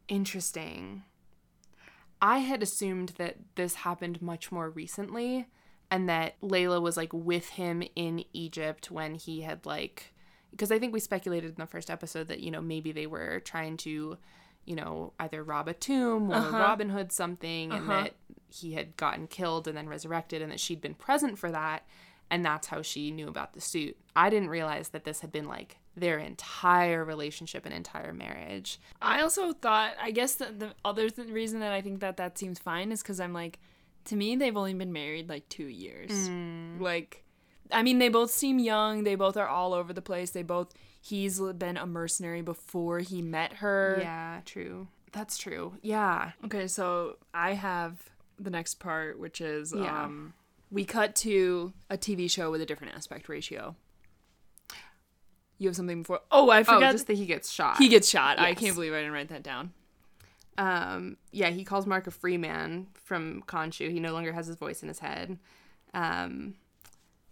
Interesting. I had assumed that this happened much more recently, and that Layla was like with him in Egypt when he had like, because I think we speculated in the first episode that, you know, maybe they were trying to, you know, either rob a tomb or uh-huh. Robin Hood something, and uh-huh. that he had gotten killed and then resurrected, and that she'd been present for that, and that's how she knew about the suit. I didn't realize that this had been, like, their entire relationship and entire marriage. I also thought, I guess that the other th- reason that I think that that seems fine is because I'm like, to me, they've only been married, like, two years. Mm. Like, I mean, they both seem young. They both are all over the place. They both... He's been a mercenary before he met her. Yeah, true. That's true. Yeah. Okay, so I have the next part, which is yeah. um, we cut to a T V show with a different aspect ratio. You have something before? Oh, I forgot. Oh, just that he gets shot. He gets shot. Yes. I can't believe I didn't write that down. Um. Yeah, he calls Mark a free man from Khonshu. He no longer has his voice in his head. Um...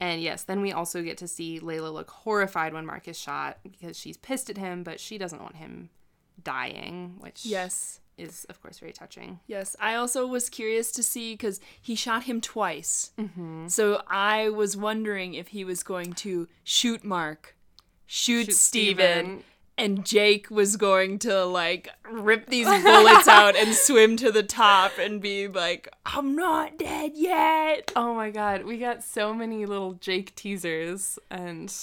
And yes, then we also get to see Layla look horrified when Mark is shot because she's pissed at him, but she doesn't want him dying, which yes. is, of course, very touching. Yes. I also was curious to see because he shot him twice. Mm-hmm. So I was wondering if he was going to shoot Mark, shoot, shoot Steven, Steven, and Jake was going to, like, rip these bullets out and swim to the top and be like, I'm not dead yet. Oh, my God. We got so many little Jake teasers, and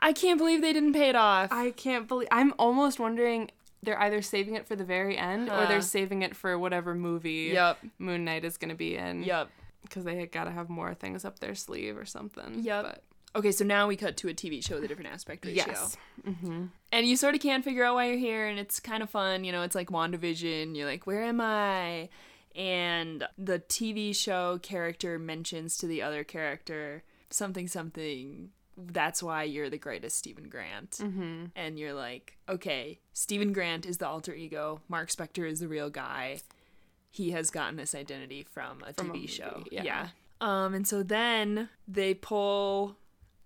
I can't believe they didn't pay it off. I can't believe... I'm almost wondering they're either saving it for the very end huh. or they're saving it for whatever movie yep. Moon Knight is going to be in. Yep. Because they got to have more things up their sleeve or something. Yep. But... Okay, so now we cut to a T V show with a different aspect ratio. Yes. Mm-hmm. And you sort of can't figure out why you're here, and it's kind of fun. You know, it's like WandaVision. You're like, where am I? And the T V show character mentions to the other character something, something, that's why you're the greatest, Steven Grant. Mm-hmm. And you're like, okay, Steven Grant is the alter ego. Mark Spector is the real guy. He has gotten this identity from a from T V a show. Yeah. yeah. Um, and so then they pull...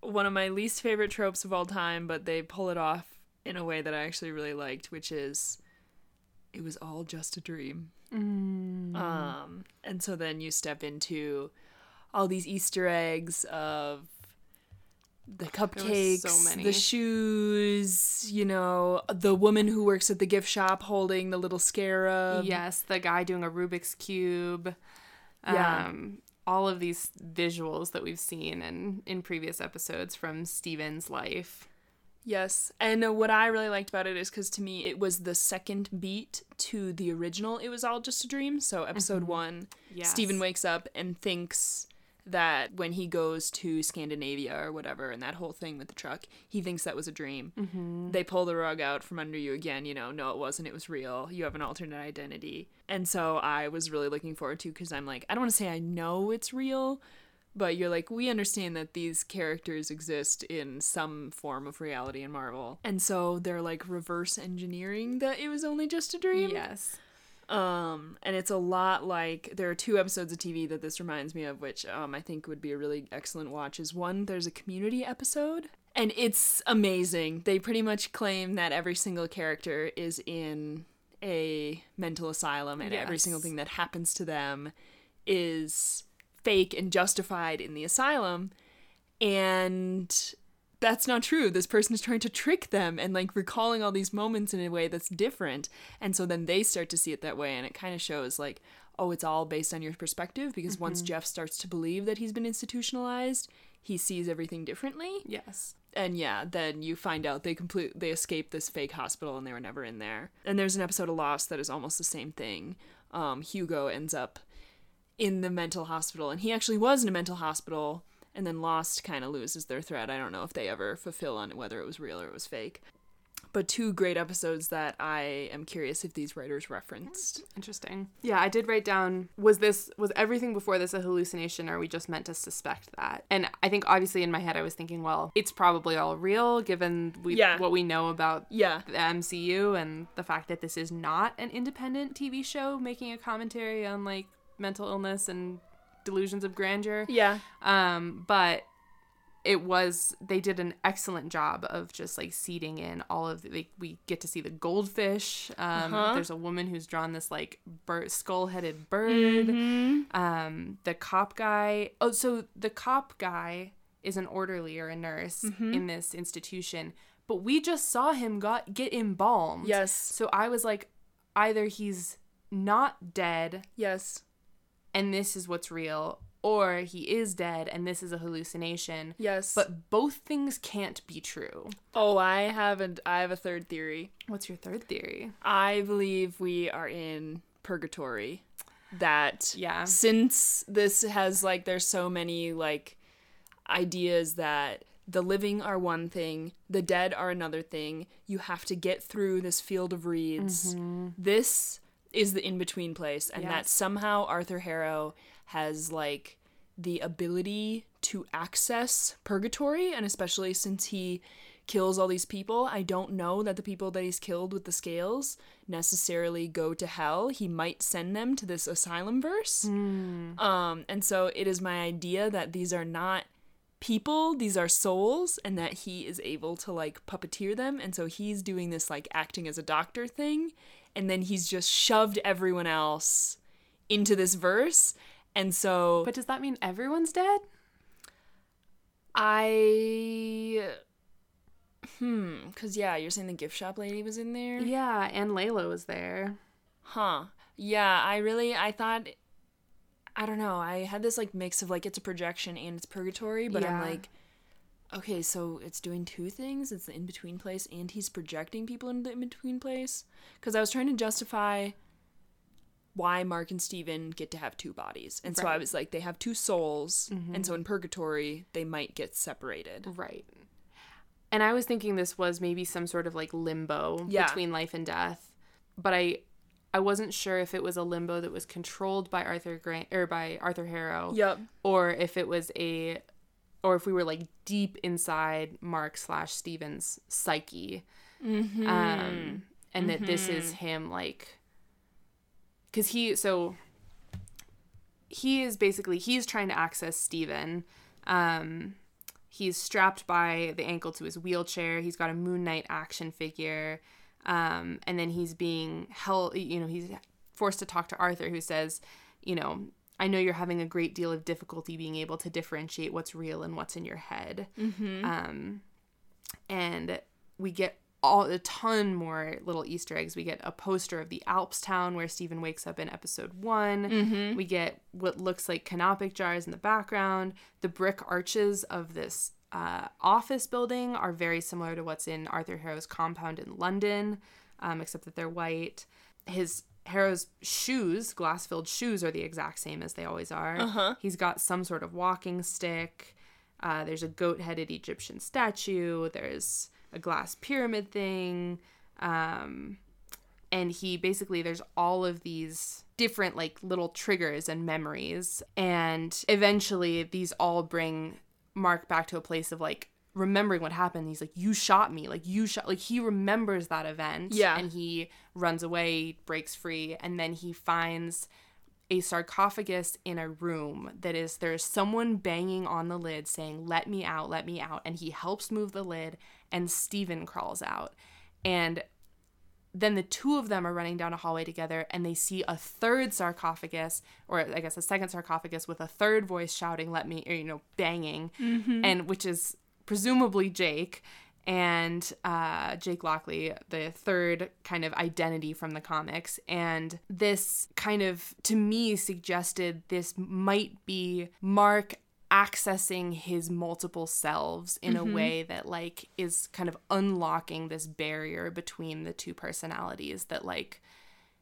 one of my least favorite tropes of all time, but they pull it off in a way that I actually really liked, which is, it was all just a dream. Mm. Um, and so then you step into all these Easter eggs of the cupcakes, so the shoes, you know, the woman who works at the gift shop holding the little scarab. Yes, the guy doing a Rubik's Cube. Yeah. Um, all of these visuals that we've seen in, in previous episodes from Steven's life. Yes. And what I really liked about it is because to me it was the second beat to the original It Was All Just a Dream. So episode mm-hmm. one, yes. Steven wakes up and thinks that when he goes to Scandinavia or whatever, and that whole thing with the truck, he thinks that was a dream. Mm-hmm. They pull the rug out from under you again, you know, no, it wasn't, it was real. You have an alternate identity. And so I was really looking forward to, because I'm like, I don't want to say I know it's real, but you're like, we understand that these characters exist in some form of reality in Marvel. And so they're like reverse engineering that it was only just a dream. Yes. Um, and it's a lot like, there are two episodes of T V that this reminds me of, which um, I think would be a really excellent watch, is one, there's a Community episode, and it's amazing. They pretty much claim that every single character is in a mental asylum, and yes. every single thing that happens to them is fake and justified in the asylum, and that's not true. This person is trying to trick them and like recalling all these moments in a way that's different. And so then they start to see it that way. And it kind of shows like, oh, it's all based on your perspective, because mm-hmm. once Jeff starts to believe that he's been institutionalized, he sees everything differently. Yes. And yeah, then you find out they complete, they escaped this fake hospital and they were never in there. And there's an episode of Lost that is almost the same thing. Um, Hugo ends up in the mental hospital, and he actually was in a mental hospital. And then Lost kind of loses their thread. I don't know if they ever fulfill on whether it was real or it was fake. But two great episodes that I am curious if these writers referenced. Interesting. Yeah, I did write down, was this, was everything before this a hallucination, or are we just meant to suspect that? And I think obviously in my head I was thinking, well, it's probably all real given we, yeah. what we know about yeah. the M C U and the fact that this is not an independent T V show making a commentary on like mental illness and delusions of grandeur. Yeah. Um, but it was, they did an excellent job of just like seeding in all of the, like, we get to see the goldfish. Um, uh-huh. There's a woman who's drawn this like bird, skull-headed bird. Mm-hmm. Um, the cop guy. Oh, so the cop guy is an orderly or a nurse mm-hmm. in this institution, but we just saw him got get embalmed. Yes. So I was like, either he's not dead. Yes. And this is what's real, or he is dead, and this is a hallucination. Yes. But both things can't be true. Oh, I haven't. I have a third theory. What's your third theory? I believe we are in purgatory. That yeah. since this has, like, there's so many, like, ideas that the living are one thing, the dead are another thing, you have to get through this field of reeds. Mm-hmm. This is the in-between place, and yes. that somehow Arthur Harrow has, like, the ability to access purgatory, and especially since he kills all these people, I don't know that the people that he's killed with the scales necessarily go to hell. He might send them to this asylum verse. Mm. Um, and so it is my idea that these are not people, these are souls, and that he is able to, like, puppeteer them, and so he's doing this, like, acting as a doctor thing. And then he's just shoved everyone else into this verse. And so... But does that mean everyone's dead? I... Hmm. Because, yeah, you're saying the gift shop lady was in there? Yeah, and Layla was there. Huh. Yeah, I really... I thought... I don't know. I had this, like, mix of, like, it's a projection and it's purgatory. But yeah. I'm like... Okay, so it's doing two things. It's the in-between place, and he's projecting people into the in-between place. Because I was trying to justify why Mark and Steven get to have two bodies. And right. so I was like, they have two souls, mm-hmm. and so in purgatory, they might get separated. Right. And I was thinking this was maybe some sort of, like, limbo yeah. between life and death. But I... I wasn't sure if it was a limbo that was controlled by Arthur Grant or by Arthur Harrow, yep. or if it was a, or if we were like deep inside Mark slash Steven's psyche, mm-hmm. um, and mm-hmm. that this is him like, because he so he is basically he's trying to access Steven. Um, he's strapped by the ankle to his wheelchair. He's got a Moon Knight action figure. Um, and then he's being held, you know, he's forced to talk to Arthur, who says, you know, I know you're having a great deal of difficulty being able to differentiate what's real and what's in your head. Mm-hmm. Um, and we get all a ton more little Easter eggs. We get a poster of the Alps town where Steven wakes up in episode one. Mm-hmm. We get what looks like canopic jars in the background. The brick arches of this Uh, office building are very similar to what's in Arthur Harrow's compound in London, um, except that they're white. His Harrow's shoes, glass-filled shoes, are the exact same as they always are. Uh-huh. He's got some sort of walking stick. Uh, there's a goat-headed Egyptian statue. There's a glass pyramid thing. Um, and he basically, there's all of these different, like, little triggers and memories. And eventually, these all bring Mark back to a place of, like, remembering what happened. He's like, you shot me. Like, you shot. Like, he remembers that event. Yeah. And he runs away, breaks free, and then he finds a sarcophagus in a room that is, there's someone banging on the lid saying, let me out, let me out. And he helps move the lid, and Steven crawls out. And then the two of them are running down a hallway together, and they see a third sarcophagus, or I guess a second sarcophagus, with a third voice shouting, let me, or, you know, banging, mm-hmm. and which is presumably Jake, and uh, Jake Lockley, the third kind of identity from the comics. And this kind of, to me, suggested this might be Mark accessing his multiple selves in mm-hmm. a way that, like, is kind of unlocking this barrier between the two personalities, that, like,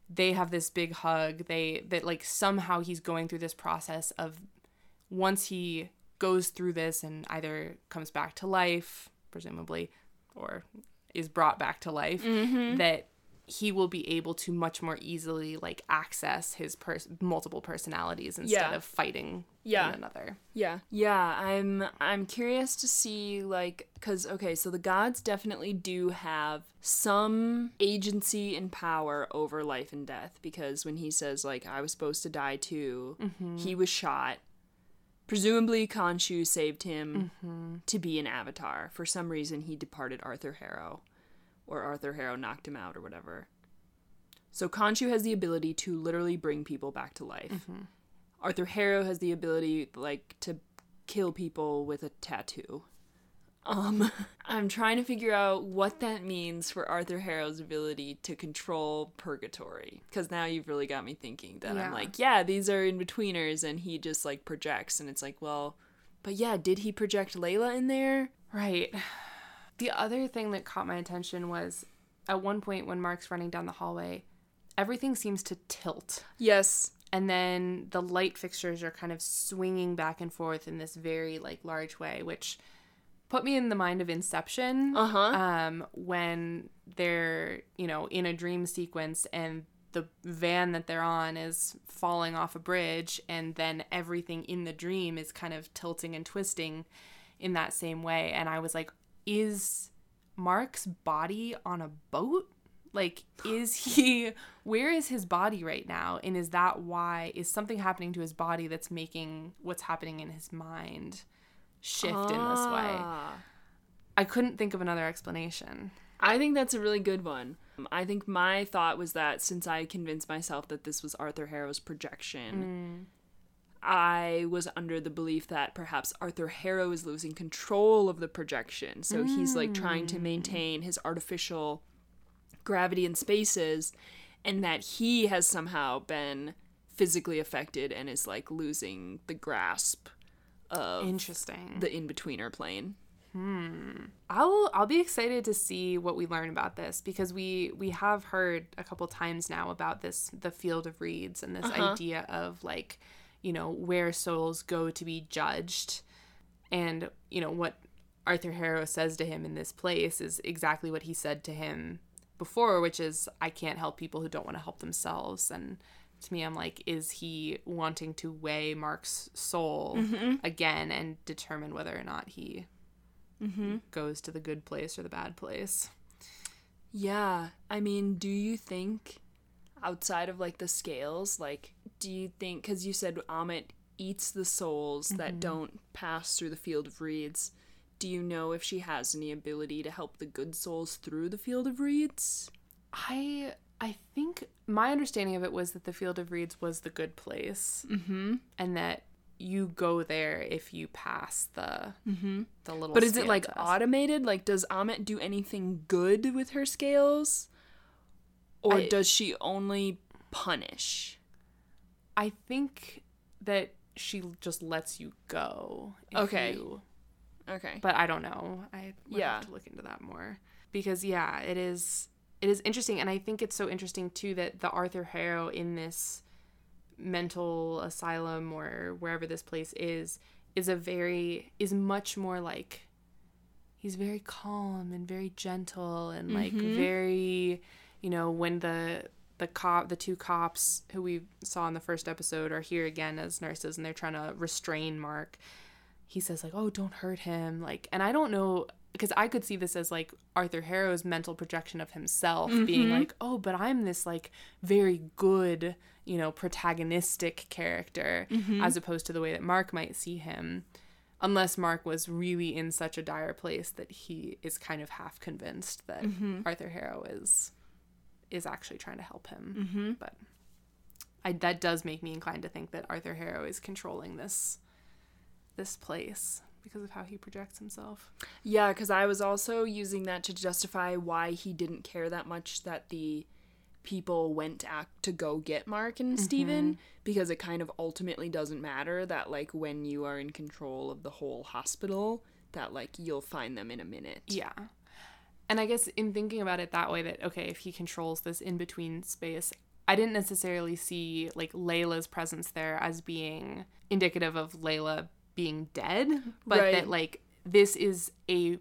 they have this big hug, they that like somehow he's going through this process of, once he goes through this and either comes back to life, presumably, or is brought back to life, mm-hmm. that he will be able to much more easily, like, access his pers- multiple personalities instead yeah. of fighting yeah. one another. Yeah. Yeah, I'm I'm curious to see, like, because, okay, so the gods definitely do have some agency and power over life and death, because when he says, like, I was supposed to die too, mm-hmm. he was shot. Presumably, Khonshu saved him mm-hmm. to be an avatar. For some reason, he departed Arthur Harrow, or Arthur Harrow knocked him out, or whatever. So Khonshu has the ability to literally bring people back to life. Mm-hmm. Arthur Harrow has the ability, like, to kill people with a tattoo. Um, I'm trying to figure out what that means for Arthur Harrow's ability to control purgatory. Because now you've really got me thinking that yeah. I'm like, yeah, these are in-betweeners, and he just, like, projects. And it's like, well, but yeah, did he project Layla in there? Right. The other thing that caught my attention was, at one point when Mark's running down the hallway, everything seems to tilt. Yes. And then the light fixtures are kind of swinging back and forth in this very, like, large way, which put me in the mind of Inception, uh-huh. um, when they're, you know, in a dream sequence, and the van that they're on is falling off a bridge, and then everything in the dream is kind of tilting and twisting in that same way. And I was like, is Mark's body on a boat? Like, is he, where is his body right now? And is that why, is something happening to his body that's making what's happening in his mind shift ah. in this way? I couldn't think of another explanation. I think that's a really good one. I think my thought was that since I convinced myself that this was Arthur Harrow's projection, mm. I was under the belief that perhaps Arthur Harrow is losing control of the projection. So mm. he's, like, trying to maintain his artificial gravity in spaces, and that he has somehow been physically affected and is, like, losing the grasp of Interesting. the in-betweener plane. Hmm. I'll I'll be excited to see what we learn about this, because we we have heard a couple times now about this, the Field of Reeds, and this uh-huh. idea of, like, you know, where souls go to be judged, and, you know, what Arthur Harrow says to him in this place is exactly what he said to him before, which is, I can't help people who don't want to help themselves. And to me, I'm like, is he wanting to weigh Mark's soul mm-hmm. again and determine whether or not he mm-hmm. goes to the good place or the bad place? Yeah. I mean, do you think, outside of, like, the scales, like, do you think, because you said Ammit eats the souls mm-hmm. that don't pass through the Field of Reeds, do you know if she has any ability to help the good souls through the Field of Reeds? I... I think my understanding of it was that the Field of Reeds was the good place, mm-hmm. and that you go there if you pass the mm-hmm. the little. But is it, like, test. automated? Like, does Ammit do anything good with her scales, or I, does she only punish? I think that she just lets you go. If okay. You, okay. But I don't know. I would yeah. have to look into that more, because yeah, it is. it is interesting, and I think it's so interesting too that the Arthur Harrow in this mental asylum or wherever this place is is a very is much more like, he's very calm and very gentle and like mm-hmm. very, you know, when the the cop the two cops who we saw in the first episode are here again as nurses and they're trying to restrain Mark, he says like, oh, don't hurt him, like, and I don't know, because I could see this as like Arthur Harrow's mental projection of himself mm-hmm. being like, oh, but I'm this like very good, you know, protagonistic character mm-hmm. as opposed to the way that Mark might see him, unless Mark was really in such a dire place that he is kind of half convinced that mm-hmm. Arthur Harrow is is actually trying to help him. Mm-hmm. But I, that does make me inclined to think that Arthur Harrow is controlling this this place because of how he projects himself. Yeah, because I was also using that to justify why he didn't care that much that the people went act to go get Mark and mm-hmm. Steven, because it kind of ultimately doesn't matter that, like, when you are in control of the whole hospital, that, like, you'll find them in a minute. Yeah. And I guess in thinking about it that way, that, okay, if he controls this in-between space, I didn't necessarily see, like, Layla's presence there as being indicative of Layla being dead, but right. that, like, this is a...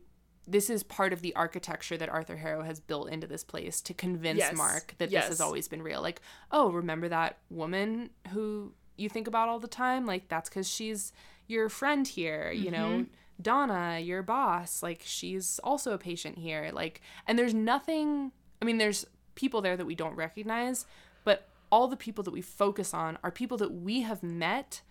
This is part of the architecture that Arthur Harrow has built into this place to convince yes. Mark that yes. this has always been real. Like, oh, remember that woman who you think about all the time? Like, that's because she's your friend here, you mm-hmm. know? Donna, your boss, like, she's also a patient here. Like, and there's nothing... I mean, there's people there that we don't recognize, but all the people that we focus on are people that we have met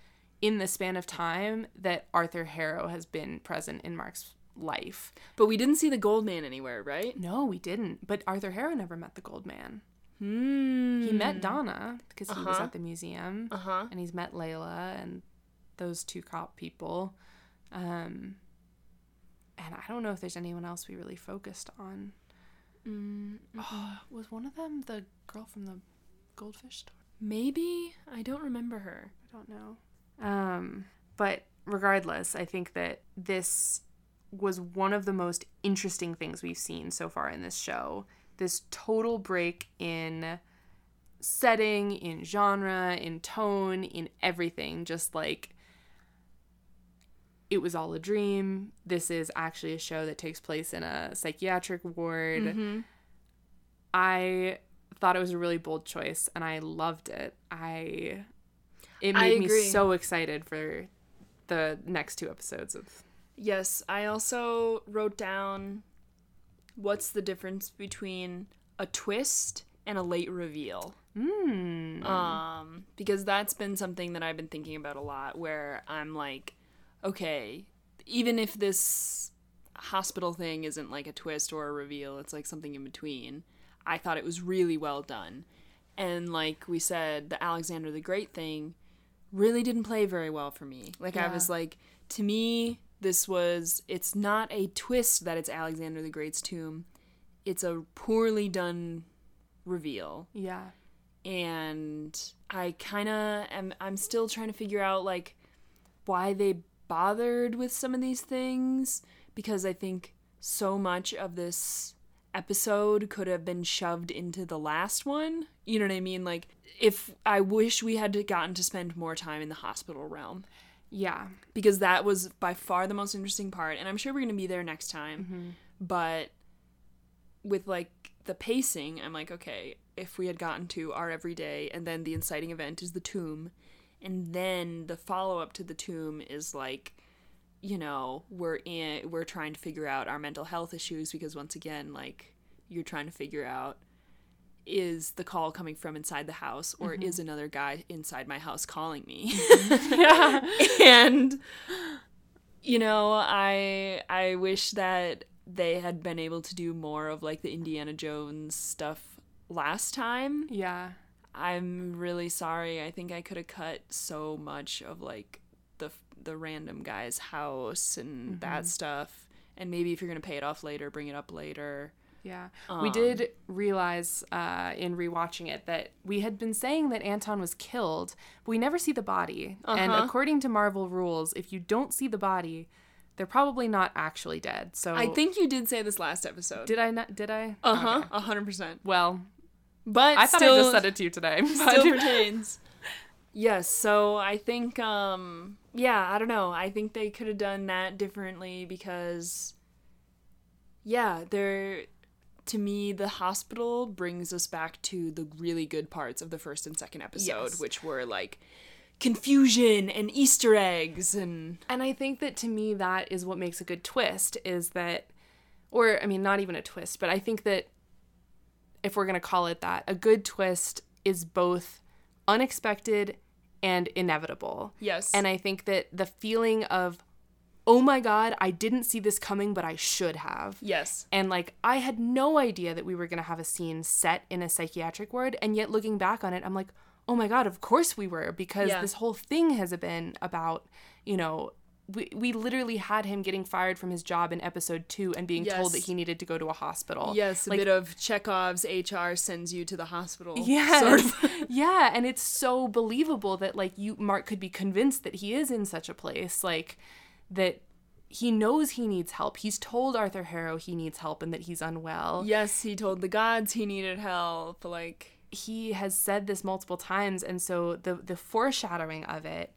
in the span of time that Arthur Harrow has been present in Mark's life. But we didn't see the gold man anywhere, right? No, we didn't. But Arthur Harrow never met the gold man. Mm. He met Donna because uh-huh. he was at the museum. Uh-huh. And he's met Layla and those two cop people. Um, and I don't know if there's anyone else we really focused on. Mm-hmm. Oh, was one of them the girl from the goldfish store? Maybe. I don't remember her. I don't know. Um, but regardless, I think that this was one of the most interesting things we've seen so far in this show. This total break in setting, in genre, in tone, in everything. Just like, it was all a dream. This is actually a show that takes place in a psychiatric ward. Mm-hmm. I thought it was a really bold choice, and I loved it. I It made I me so excited for the next two episodes of... Yes, I also wrote down what's the difference between a twist and a late reveal. Mm. Um, because that's been something that I've been thinking about a lot, where I'm like, okay, even if this hospital thing isn't like a twist or a reveal, it's like something in between. I thought it was really well done. And like we said, the Alexander the Great thing really didn't play very well for me. Like yeah. I was like, to me... This was, it's not a twist that it's Alexander the Great's tomb. It's a poorly done reveal. Yeah. And I kind of am, I'm still trying to figure out, like, why they bothered with some of these things. Because I think so much of this episode could have been shoved into the last one. You know what I mean? Like, if, I wish we had gotten to spend more time in the hospital realm. Yeah, because that was by far the most interesting part, and I'm sure we're going to be there next time, mm-hmm. but with, like, the pacing, I'm like, okay, if we had gotten to our everyday, and then the inciting event is the tomb, and then the follow-up to the tomb is, like, you know, we're in, we're trying to figure out our mental health issues, because once again, like, you're trying to figure out, is the call coming from inside the house, or mm-hmm. is another guy inside my house calling me? yeah. And, you know, I I wish that they had been able to do more of, like, the Indiana Jones stuff last time. Yeah. I'm really sorry. I think I could have cut so much of, like, the, the random guy's house and mm-hmm. that stuff. And maybe if you're going to pay it off later, bring it up later. Yeah. Um, we did realize uh, in rewatching it that we had been saying that Anton was killed, but we never see the body. Uh-huh. And according to Marvel rules, if you don't see the body, They're probably not actually dead. So I think you did say this last episode. Did I not? Did I? Uh-huh. A hundred percent. Well, but I thought still, I just said it to you today. But. Still pertains. Yes. So I think, um, yeah, I don't know. I think they could have done that differently because, yeah, they're, to me, the hospital brings us back to the really good parts of the first and second episode, yes. which were like, confusion and Easter eggs and... And I think that to me that is what makes a good twist is that... Or, I mean, not even a twist, but I think that if we're going to call it that, a good twist is both unexpected and inevitable. Yes. And I think that the feeling of, oh my God, I didn't see this coming, but I should have. Yes. And, like, I had no idea that we were going to have a scene set in a psychiatric ward, and yet looking back on it, I'm like... oh my God, of course we were, because yeah. this whole thing has been about, you know, we we literally had him getting fired from his job in episode two and being yes. told that he needed to go to a hospital. Yes, a like, bit of Chekhov's H R sends you to the hospital. Yeah, sort of. Yeah, and it's so believable that, like, you Mark could be convinced that he is in such a place, like, that he knows he needs help. He's told Arthur Harrow he needs help and that he's unwell. Yes, he told the gods he needed help, like... He has said this multiple times, and so the the foreshadowing of it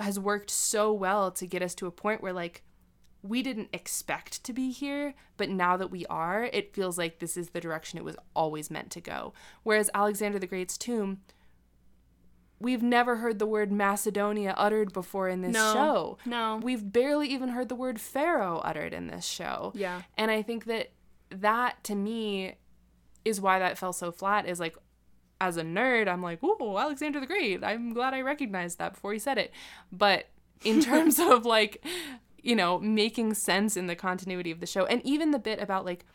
has worked so well to get us to a point where, like, we didn't expect to be here, but now that we are, it feels like this is the direction it was always meant to go. Whereas Alexander the Great's tomb, we've never heard the word Macedonia uttered before in this no, show. No. We've barely even heard the word Pharaoh uttered in this show. Yeah. And I think that that, to me, is why that fell so flat, is, like, as a nerd, I'm like, ooh, Alexander the Great. I'm glad I recognized that before he said it. But in terms of, like, you know, making sense in the continuity of the show, and even the bit about, like,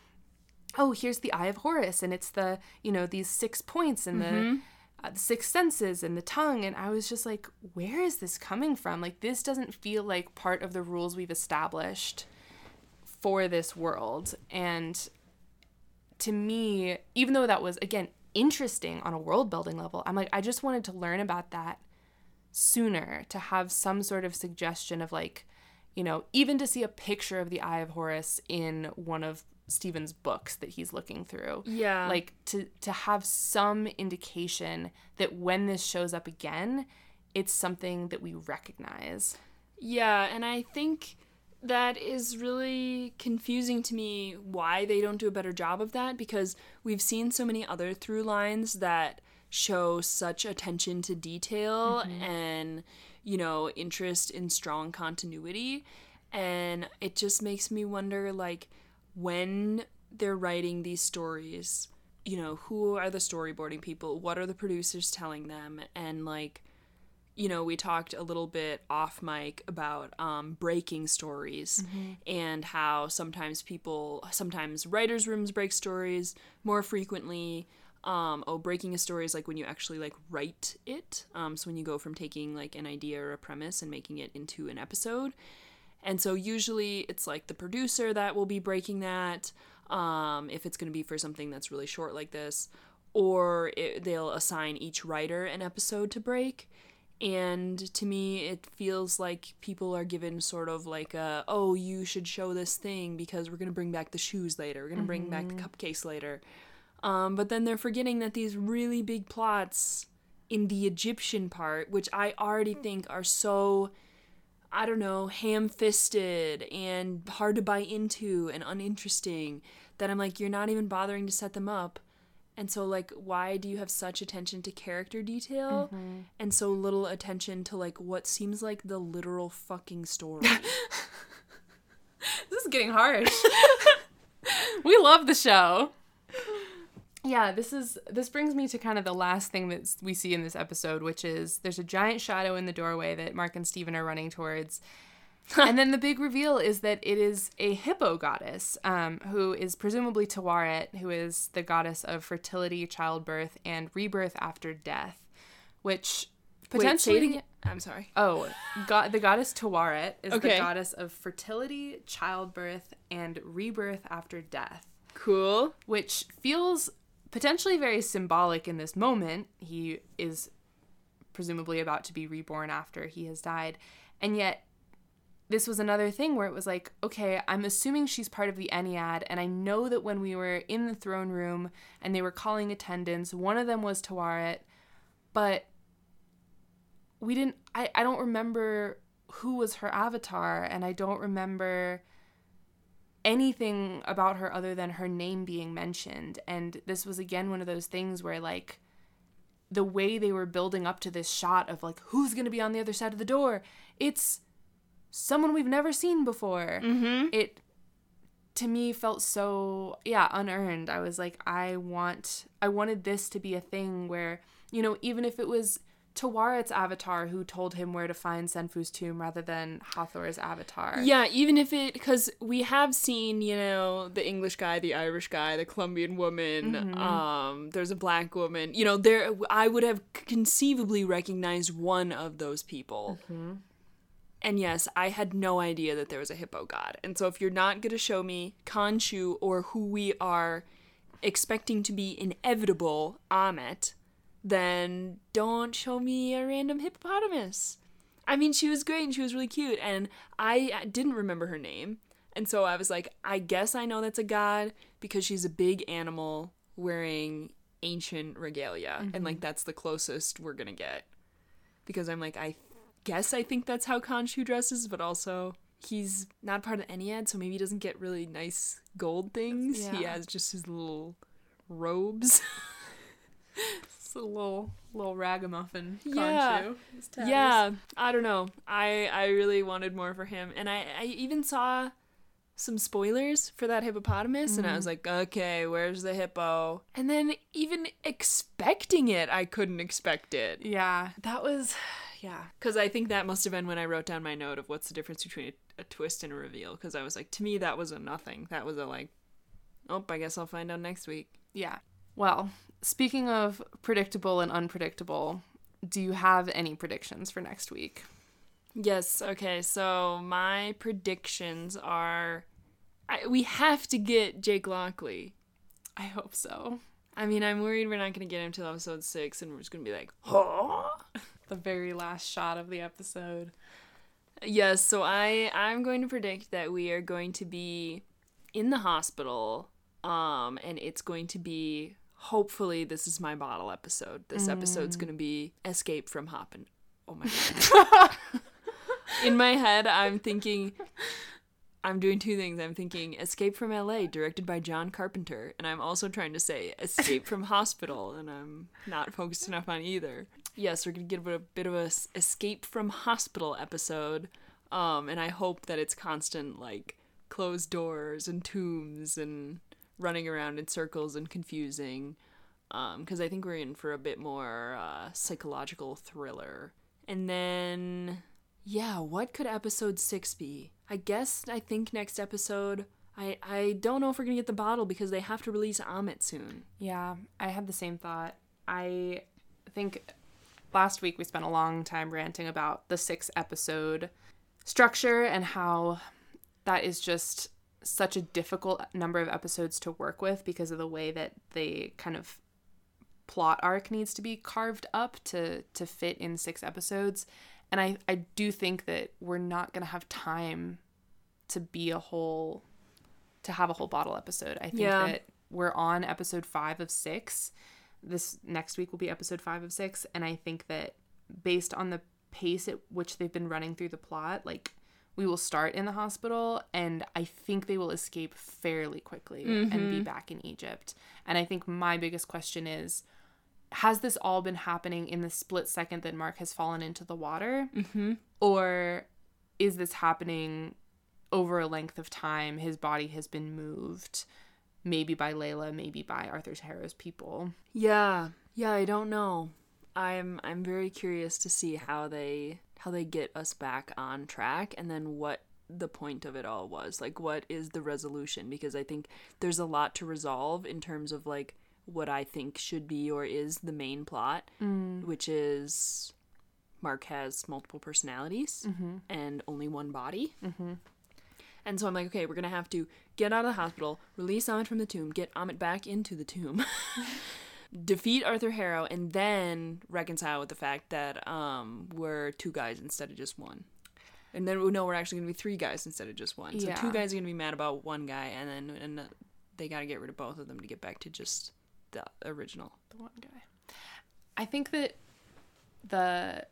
oh, here's the Eye of Horus, and it's the, you know, these six points and mm-hmm. the, uh, the six senses and the tongue. And I was just like, where is this coming from? Like, this doesn't feel like part of the rules we've established for this world. And to me, even though that was, again, interesting on a world building level, I'm like, I just wanted to learn about that sooner, to have some sort of suggestion of, like, you know, even to see a picture of the Eye of Horus in one of Steven's books that he's looking through. Yeah. Like, to to have some indication that when this shows up again, it's something that we recognize. Yeah, and I think that is really confusing to me why they don't do a better job of that, because we've seen so many other through lines that show such attention to detail mm-hmm. and, you know, interest in strong continuity. And it just makes me wonder, like, when they're writing these stories, you know, who are the storyboarding people? What are the producers telling them? And, like, you know, we talked a little bit off mic about um, breaking stories mm-hmm. and how sometimes people, sometimes writers' rooms break stories more frequently. Um, oh, breaking a story is like when you actually, like, write it. Um, so when you go from taking, like, an idea or a premise and making it into an episode. And so usually it's like the producer that will be breaking that um, if it's going to be for something that's really short like this. Or it, they'll assign each writer an episode to break. And to me, it feels like people are given sort of like a, oh, you should show this thing because we're going to bring back the shoes later. We're going to mm-hmm. bring back the cupcakes later. Um, but then they're forgetting that these really big plots in the Egyptian part, which I already think are so, I don't know, ham-fisted and hard to buy into and uninteresting, that I'm like, you're not even bothering to set them up. And so, like, why do you have such attention to character detail mm-hmm. and so little attention to, like, what seems like the literal fucking story? This is getting harsh. We love the show. Yeah, this is this brings me to kind of the last thing that we see in this episode, which is there's a giant shadow in the doorway that Mark and Steven are running towards. And then the big reveal is that it is a hippo goddess, um, who is presumably Tawaret, who is the goddess of fertility, childbirth, and rebirth after death, which potentially... Wait, say it again. I'm sorry. Oh, go- the goddess Tawaret is okay. the goddess of fertility, childbirth, and rebirth after death. Cool. Which feels potentially very symbolic in this moment. He is presumably about to be reborn after he has died, and yet... this was another thing where it was like, okay, I'm assuming she's part of the Ennead, and I know that when we were in the throne room and they were calling attendants, one of them was Tawaret, but we didn't, I, I don't remember who was her avatar, and I don't remember anything about her other than her name being mentioned. And this was, again, one of those things where, like, the way they were building up to this shot of, like, who's going to be on the other side of the door? It's someone we've never seen before. Mm-hmm. It, to me, felt so, yeah, unearned. I was like, I want, I wanted this to be a thing where, you know, even if it was Tawaret's avatar who told him where to find Senfu's tomb rather than Hathor's avatar. Yeah, even if it, because we have seen, you know, the English guy, the Irish guy, the Colombian woman, mm-hmm. um, there's a black woman, you know, there, I would have conceivably recognized one of those people. Mm-hmm. And yes, I had no idea that there was a hippo god. And so if you're not going to show me Khonshu or who we are expecting to be inevitable, Ammit, then don't show me a random hippopotamus. I mean, she was great and she was really cute, and I didn't remember her name. And so I was like, I guess I know that's a god because she's a big animal wearing ancient regalia. Mm-hmm. And, like, that's the closest we're going to get. Because I'm like, I guess I think that's how Khonshu dresses, but also he's not part of the Ennead, so maybe he doesn't get really nice gold things. Yeah. He has just his little robes. It's a little little ragamuffin Khonshu. Yeah. Yeah, I don't know. I, I really wanted more for him. And I, I even saw some spoilers for that hippopotamus, mm-hmm. and I was like, okay, where's the hippo? And then even expecting it, I couldn't expect it. Yeah, that was, yeah. Because I think that must have been when I wrote down my note of what's the difference between a, a twist and a reveal. Because I was like, to me, that was a nothing. That was a like, oh, I guess I'll find out next week. Yeah. Well, speaking of predictable and unpredictable, do you have any predictions for next week? Yes. Okay. So my predictions are, I, we have to get Jake Lockley. I hope so. I mean, I'm worried we're not going to get him till episode six, and we're just going to be like, huh? The very last shot of the episode. Yes. So I, I'm going to predict that we are going to be in the hospital, um, and it's going to be, hopefully, this is my bottle episode. This mm. episode's going to be Escape from Hoppin'. Oh, my God. In my head, I'm thinking, I'm doing two things. I'm thinking Escape from L A, directed by John Carpenter. And I'm also trying to say Escape from Hospital. And I'm not focused enough on either. Yes, we're going to get a bit of a Escape from Hospital episode. Um, and I hope that it's constant, like, closed doors and tombs and running around in circles and confusing, because um, I think we're in for a bit more uh, psychological thriller. And then, yeah, what could episode six be? I guess I think next episode, I, I don't know if we're going to get the bottle because they have to release Ammit soon. Yeah, I had the same thought. I think last week we spent a long time ranting about the six-episode structure and how that is just such a difficult number of episodes to work with because of the way that the kind of plot arc needs to be carved up to to fit in six episodes. And I, I do think that we're not going to have time to be a whole, to have a whole bottle episode. I think yeah. that we're on episode five of six. This next week will be episode five of six. And I think that based on the pace at which they've been running through the plot, like, we will start in the hospital, and I think they will escape fairly quickly mm-hmm. and be back in Egypt. And I think my biggest question is, has this all been happening in the split second that Mark has fallen into the water? Mm-hmm. Or is this happening over a length of time? His body has been moved, maybe by Layla, maybe by Arthur Harrow's people. Yeah. Yeah, I don't know. I'm I'm very curious to see how they... how they get us back on track, and then what the point of it all was. Like, what is the resolution? Because I think there's a lot to resolve in terms of, like, what I think should be or is the main plot, mm. which is Mark has multiple personalities mm-hmm. and only one body. Mm-hmm. And so I'm like, okay, we're going to have to get out of the hospital, release Ammit from the tomb, get Ammit back into the tomb, defeat Arthur Harrow, and then reconcile with the fact that um, we're two guys instead of just one. And then we know we're actually going to be three guys instead of just one. So yeah. two guys are going to be mad about one guy, and then and they got to get rid of both of them to get back to just the original. The one guy. I think that the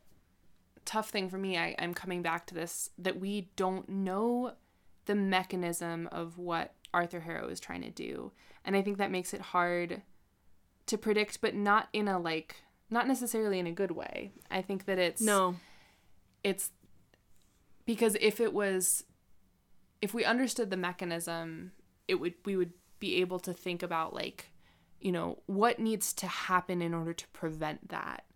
tough thing for me, I, I'm coming back to this, that we don't know the mechanism of what Arthur Harrow is trying to do. And I think that makes it hard to predict, but not in a, like, not necessarily in a good way. I think that it's... No. It's... Because if it was, if we understood the mechanism, it would we would be able to think about, like, you know, what needs to happen in order to prevent that.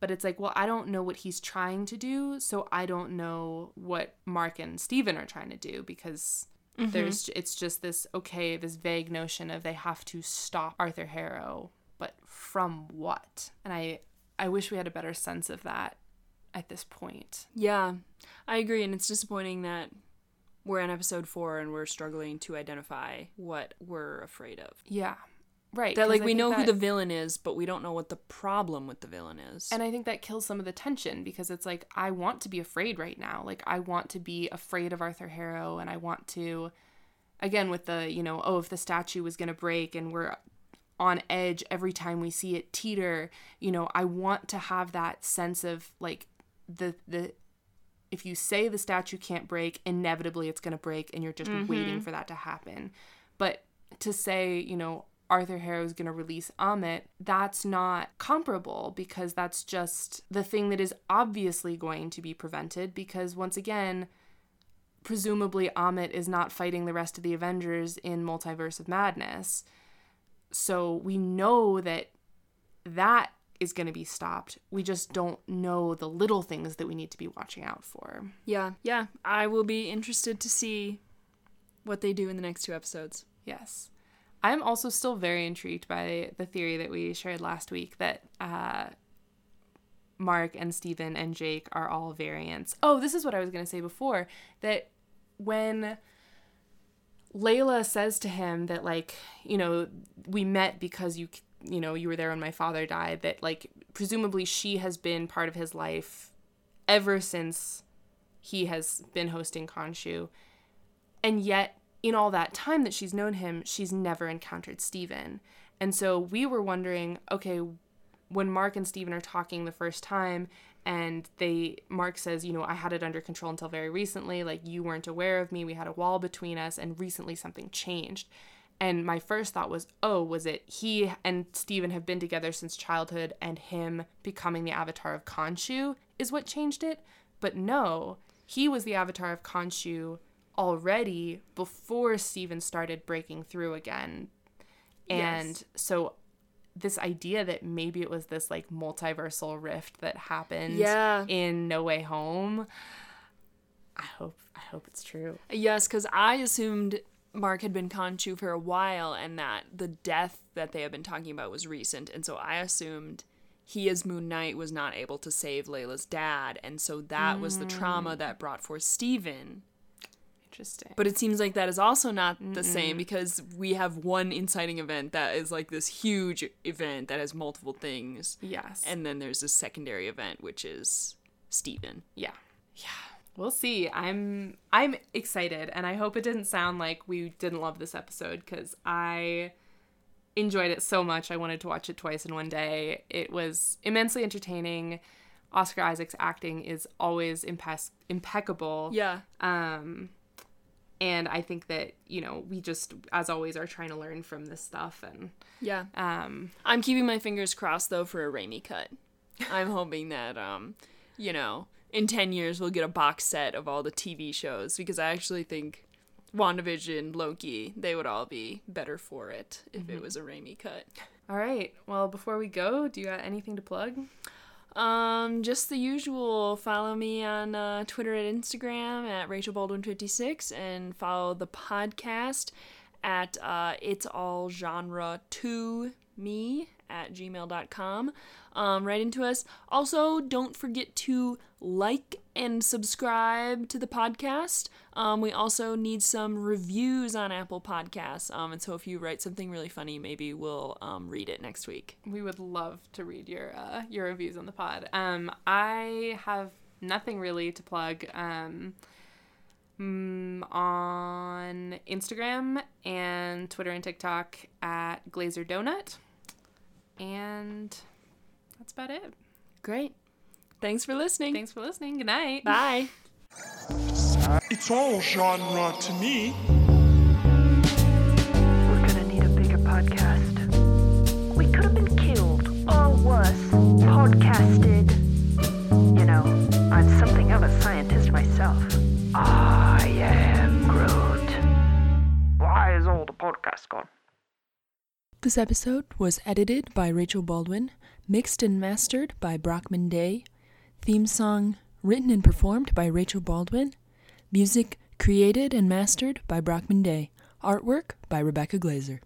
But it's like, well, I don't know what he's trying to do, so I don't know what Mark and Steven are trying to do, because mm-hmm. there's it's just this, okay, this vague notion of they have to stop Arthur Harrow, but from what? And I, I wish we had a better sense of that at this point. Yeah, I agree, and it's disappointing that we're in episode four and we're struggling to identify what we're afraid of. Yeah, right. That, like, I we know that... who the villain is, but we don't know what the problem with the villain is. And I think that kills some of the tension, because it's like, I want to be afraid right now. Like, I want to be afraid of Arthur Harrow, and I want to, again, with the, you know, oh, if the statue was going to break and we're on edge every time we see it teeter, you know, I want to have that sense of, like, the the if you say the statue can't break, inevitably it's going to break, and you're just mm-hmm. waiting for that to happen. But to say, you know, Arthur Harrow is going to release Ammit, that's not comparable, because that's just the thing that is obviously going to be prevented, because once again, presumably Ammit is not fighting the rest of the Avengers in Multiverse of Madness. So we know that that is going to be stopped. We just don't know the little things that we need to be watching out for. Yeah. Yeah. I will be interested to see what they do in the next two episodes. Yes. I'm also still very intrigued by the theory that we shared last week that uh, Mark and Steven and Jake are all variants. Oh, this is what I was going to say before, that when Layla says to him that, like, you know, we met because you you know, you were there when my father died, that, like, presumably she has been part of his life ever since he has been hosting Khonshu. And yet, in all that time that she's known him, she's never encountered Steven. And so we were wondering, okay, when Mark and Steven are talking the first time, and they, Mark says, you know, I had it under control until very recently, like, you weren't aware of me, we had a wall between us, and recently something changed. And my first thought was, oh, was it he and Steven have been together since childhood, and him becoming the avatar of Khonshu is what changed it? But no, he was the avatar of Khonshu already before Steven started breaking through again. And yes. So this idea that maybe it was this, like, multiversal rift that happened yeah. in No Way Home, I hope, I hope it's true. Yes, because I assumed Mark had been Khonshu for a while, and that the death that they have been talking about was recent, and so I assumed he, as Moon Knight, was not able to save Layla's dad, and so that mm. was the trauma that brought forth Steven. Interesting. But it seems like that is also not the Mm-mm. same, because we have one inciting event that is, like, this huge event that has multiple things. Yes. And then there's this secondary event, which is Steven. Yeah. Yeah. We'll see. I'm I'm excited, and I hope it didn't sound like we didn't love this episode, because I enjoyed it so much. I wanted to watch it twice in one day. It was immensely entertaining. Oscar Isaac's acting is always impe- impeccable. Yeah. Um, and I think that, you know, we just, as always, are trying to learn from this stuff. And yeah. Um, I'm keeping my fingers crossed, though, for a Raimi cut. I'm hoping that, um, you know... in ten years, we'll get a box set of all the T V shows, because I actually think WandaVision, Loki, they would all be better for it if mm-hmm. it was a Raimi cut. All right. Well, before we go, do you got anything to plug? Um, just the usual. Follow me on uh, Twitter and Instagram at Rachel Baldwin fifty-six, and follow the podcast at uh, It's All Genre to Me at gmail dot com. Um, write into us. Also, don't forget to like and subscribe to the podcast. Um, we also need some reviews on Apple Podcasts. Um, and so if you write something really funny, maybe we'll um, read it next week. We would love to read your uh, your reviews on the pod. Um, I have nothing really to plug. Um, on Instagram and Twitter and TikTok at Glazer Donut. And that's about it. Great. Thanks for listening. Thanks for listening. Good night. Bye. It's all genre to me. We're gonna need a bigger podcast. We could have been killed, or worse, podcasted. You know, I'm something of a scientist myself. I am Groot. Why is all the podcast gone? This episode was edited by Rachel Baldwin, mixed and mastered by Brockman Day, theme song written and performed by Rachel Baldwin, music created and mastered by Brockman Day, artwork by Rebecca Glazer.